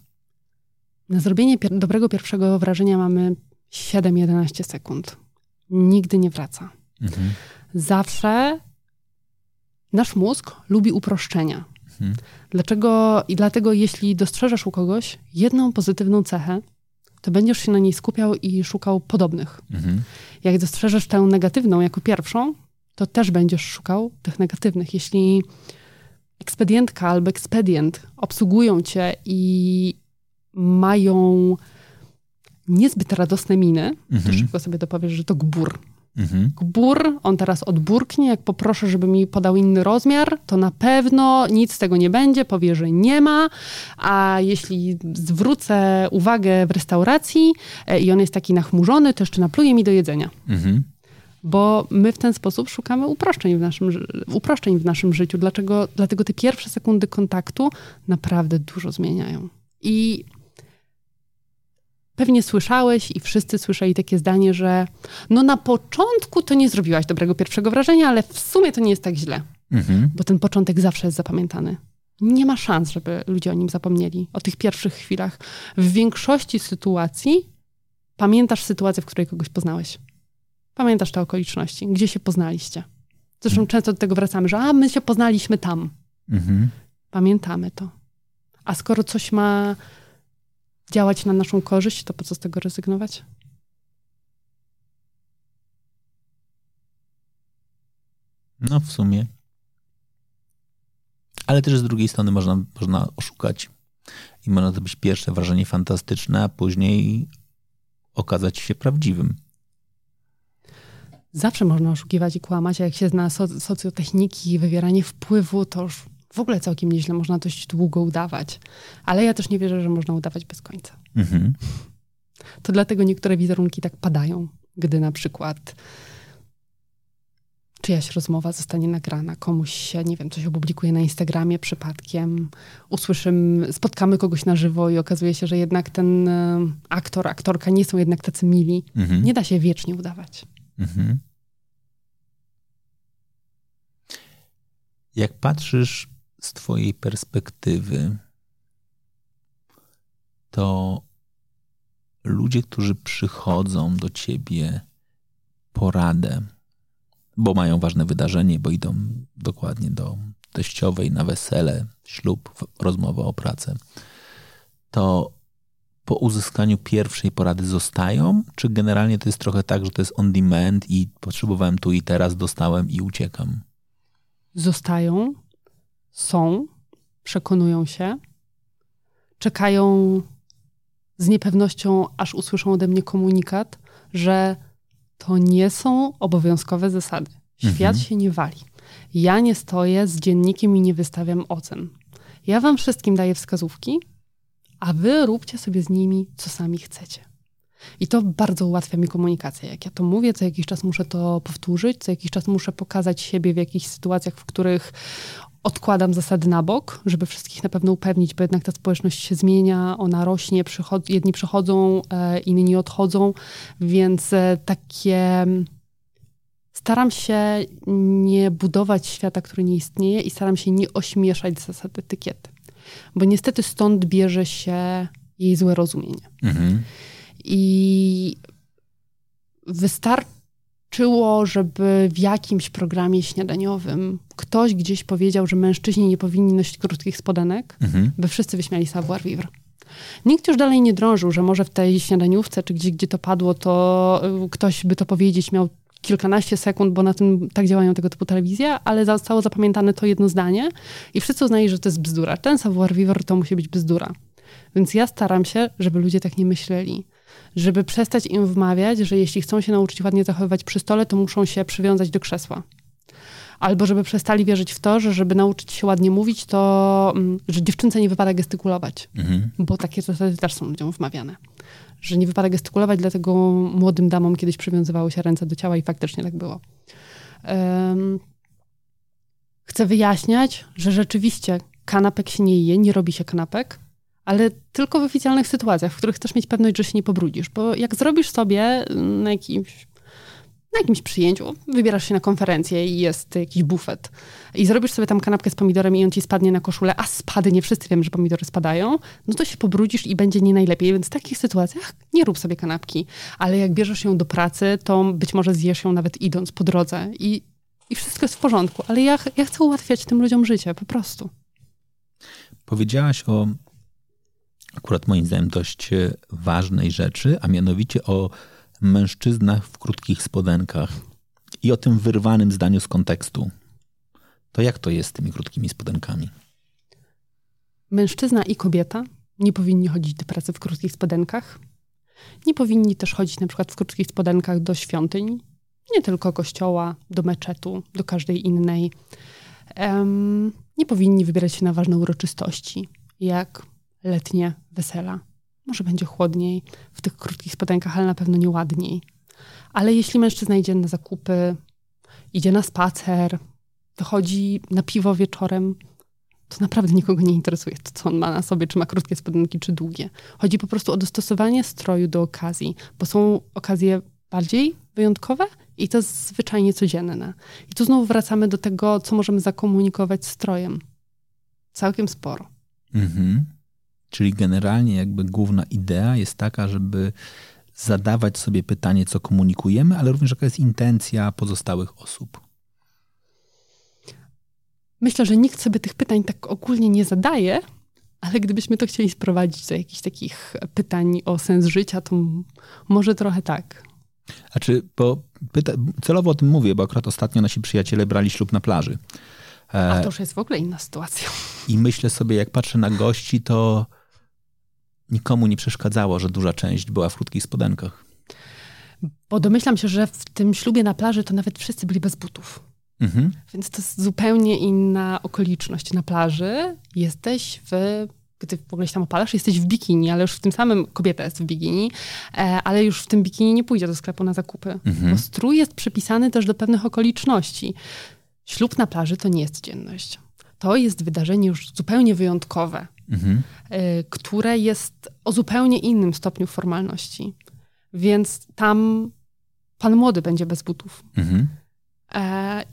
Na zrobienie pier- dobrego pierwszego wrażenia mamy siedem jedenaście sekund. Nigdy nie wraca. Mhm. Zawsze nasz mózg lubi uproszczenia. Mhm. Dlaczego? I dlatego, jeśli dostrzeżesz u kogoś jedną pozytywną cechę, to będziesz się na niej skupiał i szukał podobnych. Mhm. Jak dostrzeżesz tę negatywną jako pierwszą, to też będziesz szukał tych negatywnych. Jeśli ekspedientka albo ekspedient obsługują cię i mają niezbyt radosne miny, mhm. to szybko sobie dopowiesz, że to gbur. Mhm. Gbur, on teraz odburknie, jak poproszę, żeby mi podał inny rozmiar, to na pewno nic z tego nie będzie, powie, że nie ma, a jeśli zwrócę uwagę w restauracji i on jest taki nachmurzony, to jeszcze napluje mi do jedzenia. Mhm. Bo my w ten sposób szukamy uproszczeń w naszym, uproszczeń w naszym życiu. Dlaczego? Dlatego te pierwsze sekundy kontaktu naprawdę dużo zmieniają. I pewnie słyszałeś i wszyscy słyszeli takie zdanie, że no na początku to nie zrobiłaś dobrego pierwszego wrażenia, ale w sumie to nie jest tak źle. Mhm. Bo ten początek zawsze jest zapamiętany. Nie ma szans, żeby ludzie o nim zapomnieli. O tych pierwszych chwilach. W większości sytuacji pamiętasz sytuację, w której kogoś poznałeś. Pamiętasz te okoliczności, gdzie się poznaliście. Zresztą często do tego wracamy, że a, my się poznaliśmy tam. Mhm. Pamiętamy to. A skoro coś ma działać na naszą korzyść, to po co z tego rezygnować? No w sumie. Ale też z drugiej strony można, można oszukać. I można zrobić pierwsze wrażenie fantastyczne, a później okazać się prawdziwym. Zawsze można oszukiwać i kłamać, a jak się zna soc- socjotechniki i wywieranie wpływu, to już w ogóle całkiem nieźle można dość długo udawać. Ale ja też nie wierzę, że można udawać bez końca. Mm-hmm. To dlatego niektóre wizerunki tak padają, gdy na przykład czyjaś rozmowa zostanie nagrana, komuś się, nie wiem, coś opublikuje na Instagramie przypadkiem, usłyszymy, spotkamy kogoś na żywo i okazuje się, że jednak ten aktor, aktorka nie są jednak tacy mili. Mm-hmm. Nie da się wiecznie udawać. Mhm. Jak patrzysz z twojej perspektywy, to ludzie, którzy przychodzą do ciebie po radę, bo mają ważne wydarzenie, bo idą dokładnie do teściowej na wesele, ślub, rozmowę o pracę, to po uzyskaniu pierwszej porady zostają? Czy generalnie to jest trochę tak, że to jest on demand i potrzebowałem tu i teraz, dostałem i uciekam? Zostają, są, przekonują się, czekają z niepewnością, aż usłyszą ode mnie komunikat, że to nie są obowiązkowe zasady. Świat mhm. się nie wali. Ja nie stoję z dziennikiem i nie wystawiam ocen. Ja wam wszystkim daję wskazówki, a wy róbcie sobie z nimi, co sami chcecie. I to bardzo ułatwia mi komunikację. Jak ja to mówię, co jakiś czas muszę to powtórzyć, co jakiś czas muszę pokazać siebie w jakichś sytuacjach, w których odkładam zasady na bok, żeby wszystkich na pewno upewnić, bo jednak ta społeczność się zmienia, ona rośnie, przychod- jedni przychodzą, e, inni odchodzą, więc e, takie... Staram się nie budować świata, który nie istnieje i staram się nie ośmieszać zasad etykiety. Bo niestety stąd bierze się jej złe rozumienie. Mhm. I wystarczyło, żeby w jakimś programie śniadaniowym ktoś gdzieś powiedział, że mężczyźni nie powinni nosić krótkich spodenek, mhm. by wszyscy wyśmiali savoir-vivre. Nikt już dalej nie drążył, że może w tej śniadaniówce, czy gdzieś, gdzie to padło, to ktoś by to powiedzieć miał kilkanaście sekund, bo na tym tak działają tego typu telewizje, ale zostało zapamiętane to jedno zdanie i wszyscy uznali, że to jest bzdura. Ten savoir-vivre to musi być bzdura. Więc ja staram się, żeby ludzie tak nie myśleli. Żeby przestać im wmawiać, że jeśli chcą się nauczyć ładnie zachowywać przy stole, to muszą się przywiązać do krzesła. Albo żeby przestali wierzyć w to, że żeby nauczyć się ładnie mówić, to że dziewczynce nie wypada gestykulować. Mhm. Bo takie zasady też są ludziom wmawiane. Że nie wypada gestykulować, dlatego młodym damom kiedyś przywiązywało się ręce do ciała i faktycznie tak było. Um, chcę wyjaśniać, że rzeczywiście kanapek się nie je, nie robi się kanapek, ale tylko w oficjalnych sytuacjach, w których chcesz mieć pewność, że się nie pobrudzisz. Bo jak zrobisz sobie na jakimś, na jakimś przyjęciu, wybierasz się na konferencję i jest jakiś bufet i zrobisz sobie tam kanapkę z pomidorem i on ci spadnie na koszulę, a spadnie, wszyscy wiemy, że pomidory spadają, no to się pobrudzisz i będzie nie najlepiej. Więc w takich sytuacjach nie rób sobie kanapki. Ale jak bierzesz ją do pracy, to być może zjesz ją nawet idąc po drodze i, i wszystko jest w porządku. Ale ja, ja chcę ułatwiać tym ludziom życie, po prostu. Powiedziałaś o akurat moim zdaniem dość ważnej rzeczy, a mianowicie o mężczyznach w krótkich spodenkach i o tym wyrwanym zdaniu z kontekstu. To jak to jest z tymi krótkimi spodenkami? Mężczyzna i kobieta nie powinni chodzić do pracy w krótkich spodenkach. Nie powinni też chodzić na przykład w krótkich spodenkach do świątyń, nie tylko kościoła, do meczetu, do każdej innej. Um, nie powinni wybierać się na ważne uroczystości, jak letnie wesela. Może będzie chłodniej w tych krótkich spodenkach, ale na pewno nieładniej. Ale jeśli mężczyzna idzie na zakupy, idzie na spacer, wychodzi na piwo wieczorem, to naprawdę nikogo nie interesuje to, co on ma na sobie, czy ma krótkie spodenki, czy długie. Chodzi po prostu o dostosowanie stroju do okazji, bo są okazje bardziej wyjątkowe i to zwyczajnie codzienne. I tu znowu wracamy do tego, co możemy zakomunikować strojem. Całkiem sporo. Mhm. Czyli generalnie jakby główna idea jest taka, żeby zadawać sobie pytanie, co komunikujemy, ale również jaka jest intencja pozostałych osób. Myślę, że nikt sobie tych pytań tak ogólnie nie zadaje, ale gdybyśmy to chcieli sprowadzić do jakichś takich pytań o sens życia, to może trochę tak. A czy, bo pyta, celowo o tym mówię, bo akurat ostatnio nasi przyjaciele brali ślub na plaży. E, A to już jest w ogóle inna sytuacja. I myślę sobie, jak patrzę na gości, to nikomu nie przeszkadzało, że duża część była w krótkich spodenkach. Bo domyślam się, że w tym ślubie na plaży to nawet wszyscy byli bez butów. Mhm. Więc to jest zupełnie inna okoliczność. Na plaży jesteś w, gdy w ogóle się tam opalasz, jesteś w bikini, ale już w tym samym, kobieta jest w bikini, ale już w tym bikini nie pójdzie do sklepu na zakupy. Mhm. Bo strój jest przypisany też do pewnych okoliczności. Ślub na plaży to nie jest codzienność. To jest wydarzenie już zupełnie wyjątkowe, mhm. które jest o zupełnie innym stopniu formalności. Więc tam pan młody będzie bez butów. Mhm.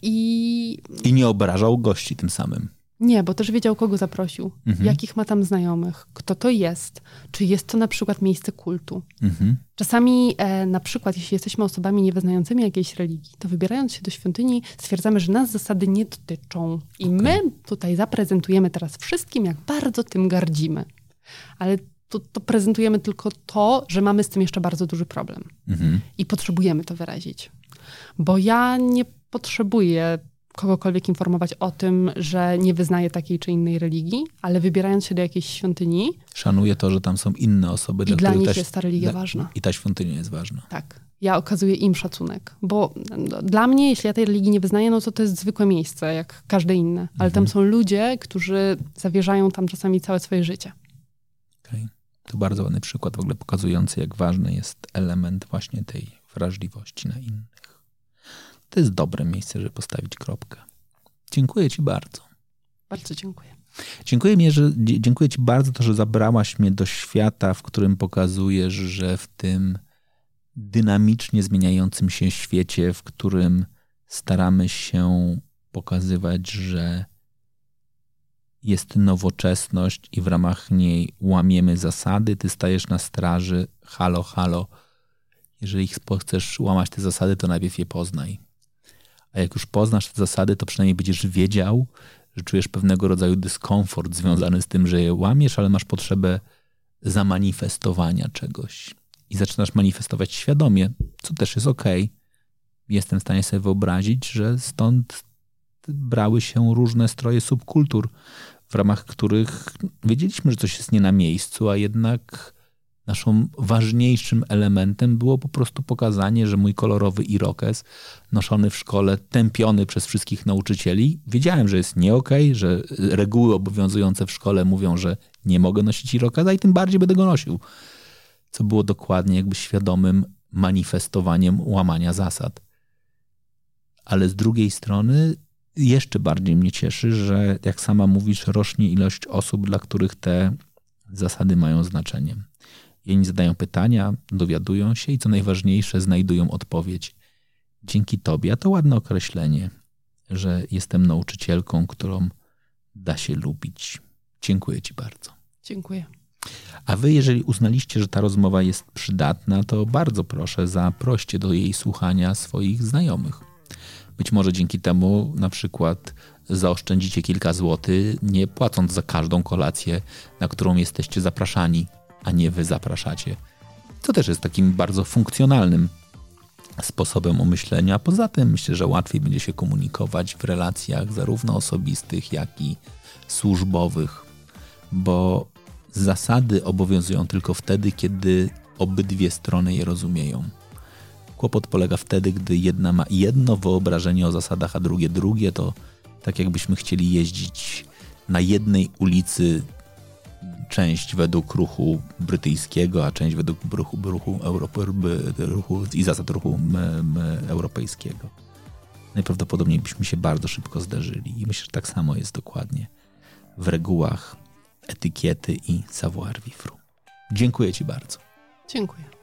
I... I nie obrażał gości tym samym. Nie, bo też wiedział, kogo zaprosił, mhm. jakich ma tam znajomych, kto to jest, czy jest to na przykład miejsce kultu. Mhm. Czasami e, na przykład, jeśli jesteśmy osobami niewyznającymi jakiejś religii, to wybierając się do świątyni stwierdzamy, że nas zasady nie dotyczą. I okay. my tutaj zaprezentujemy teraz wszystkim, jak bardzo tym gardzimy. Ale to, to prezentujemy tylko to, że mamy z tym jeszcze bardzo duży problem. Mhm. I potrzebujemy to wyrazić. Bo ja nie potrzebuję kogokolwiek informować o tym, że nie wyznaję takiej czy innej religii, ale wybierając się do jakiejś świątyni... Szanuję to, że tam są inne osoby, dla, dla których nich ta, jest ta religia dla, ważna. I ta świątynia jest ważna. Tak. Ja okazuję im szacunek. Bo dla mnie, jeśli ja tej religii nie wyznaję, no to to jest zwykłe miejsce, jak każde inne. Ale mhm. tam są ludzie, którzy zawierzają tam czasami całe swoje życie. Okay. To bardzo ładny przykład w ogóle pokazujący, jak ważny jest element właśnie tej wrażliwości na innych. To jest dobre miejsce, żeby postawić kropkę. Dziękuję ci bardzo. Bardzo dziękuję. Dziękuję, mi, że, dziękuję ci bardzo, to, że zabrałaś mnie do świata, w którym pokazujesz, że w tym dynamicznie zmieniającym się świecie, w którym staramy się pokazywać, że jest nowoczesność i w ramach niej łamiemy zasady, ty stajesz na straży, halo, halo. Jeżeli chcesz łamać te zasady, to najpierw je poznaj. A jak już poznasz te zasady, to przynajmniej będziesz wiedział, że czujesz pewnego rodzaju dyskomfort związany z tym, że je łamiesz, ale masz potrzebę zamanifestowania czegoś. I zaczynasz manifestować świadomie, co też jest okej. Okay. Jestem w stanie sobie wyobrazić, że stąd brały się różne stroje subkultur, w ramach których wiedzieliśmy, że coś jest nie na miejscu, a jednak naszym ważniejszym elementem było po prostu pokazanie, że mój kolorowy irokes noszony w szkole, tępiony przez wszystkich nauczycieli, wiedziałem, że jest nie okej, że reguły obowiązujące w szkole mówią, że nie mogę nosić irokesa i tym bardziej będę go nosił. Co było dokładnie jakby świadomym manifestowaniem łamania zasad. Ale z drugiej strony jeszcze bardziej mnie cieszy, że jak sama mówisz, rośnie ilość osób, dla których te zasady mają znaczenie. Jedni zadają pytania, dowiadują się i co najważniejsze, znajdują odpowiedź. Dzięki tobie, a to ładne określenie, że jestem nauczycielką, którą da się lubić. Dziękuję ci bardzo. Dziękuję. A wy, jeżeli uznaliście, że ta rozmowa jest przydatna, to bardzo proszę, zaproście do jej słuchania swoich znajomych. Być może dzięki temu na przykład zaoszczędzicie kilka złotych, nie płacąc za każdą kolację, na którą jesteście zapraszani, a nie wy zapraszacie. Co też jest takim bardzo funkcjonalnym sposobem umyślenia. Poza tym myślę, że łatwiej będzie się komunikować w relacjach zarówno osobistych, jak i służbowych, bo zasady obowiązują tylko wtedy, kiedy obydwie strony je rozumieją. Kłopot polega wtedy, gdy jedna ma jedno wyobrażenie o zasadach, a drugie drugie. To tak jakbyśmy chcieli jeździć na jednej ulicy, część według ruchu brytyjskiego, a część według ruchu, ruchu, Europy, ruchu i zasad ruchu europejskiego. Najprawdopodobniej byśmy się bardzo szybko zderzyli. I myślę, że tak samo jest dokładnie w regułach etykiety i savoir-vivre. Dziękuję Ci bardzo. Dziękuję.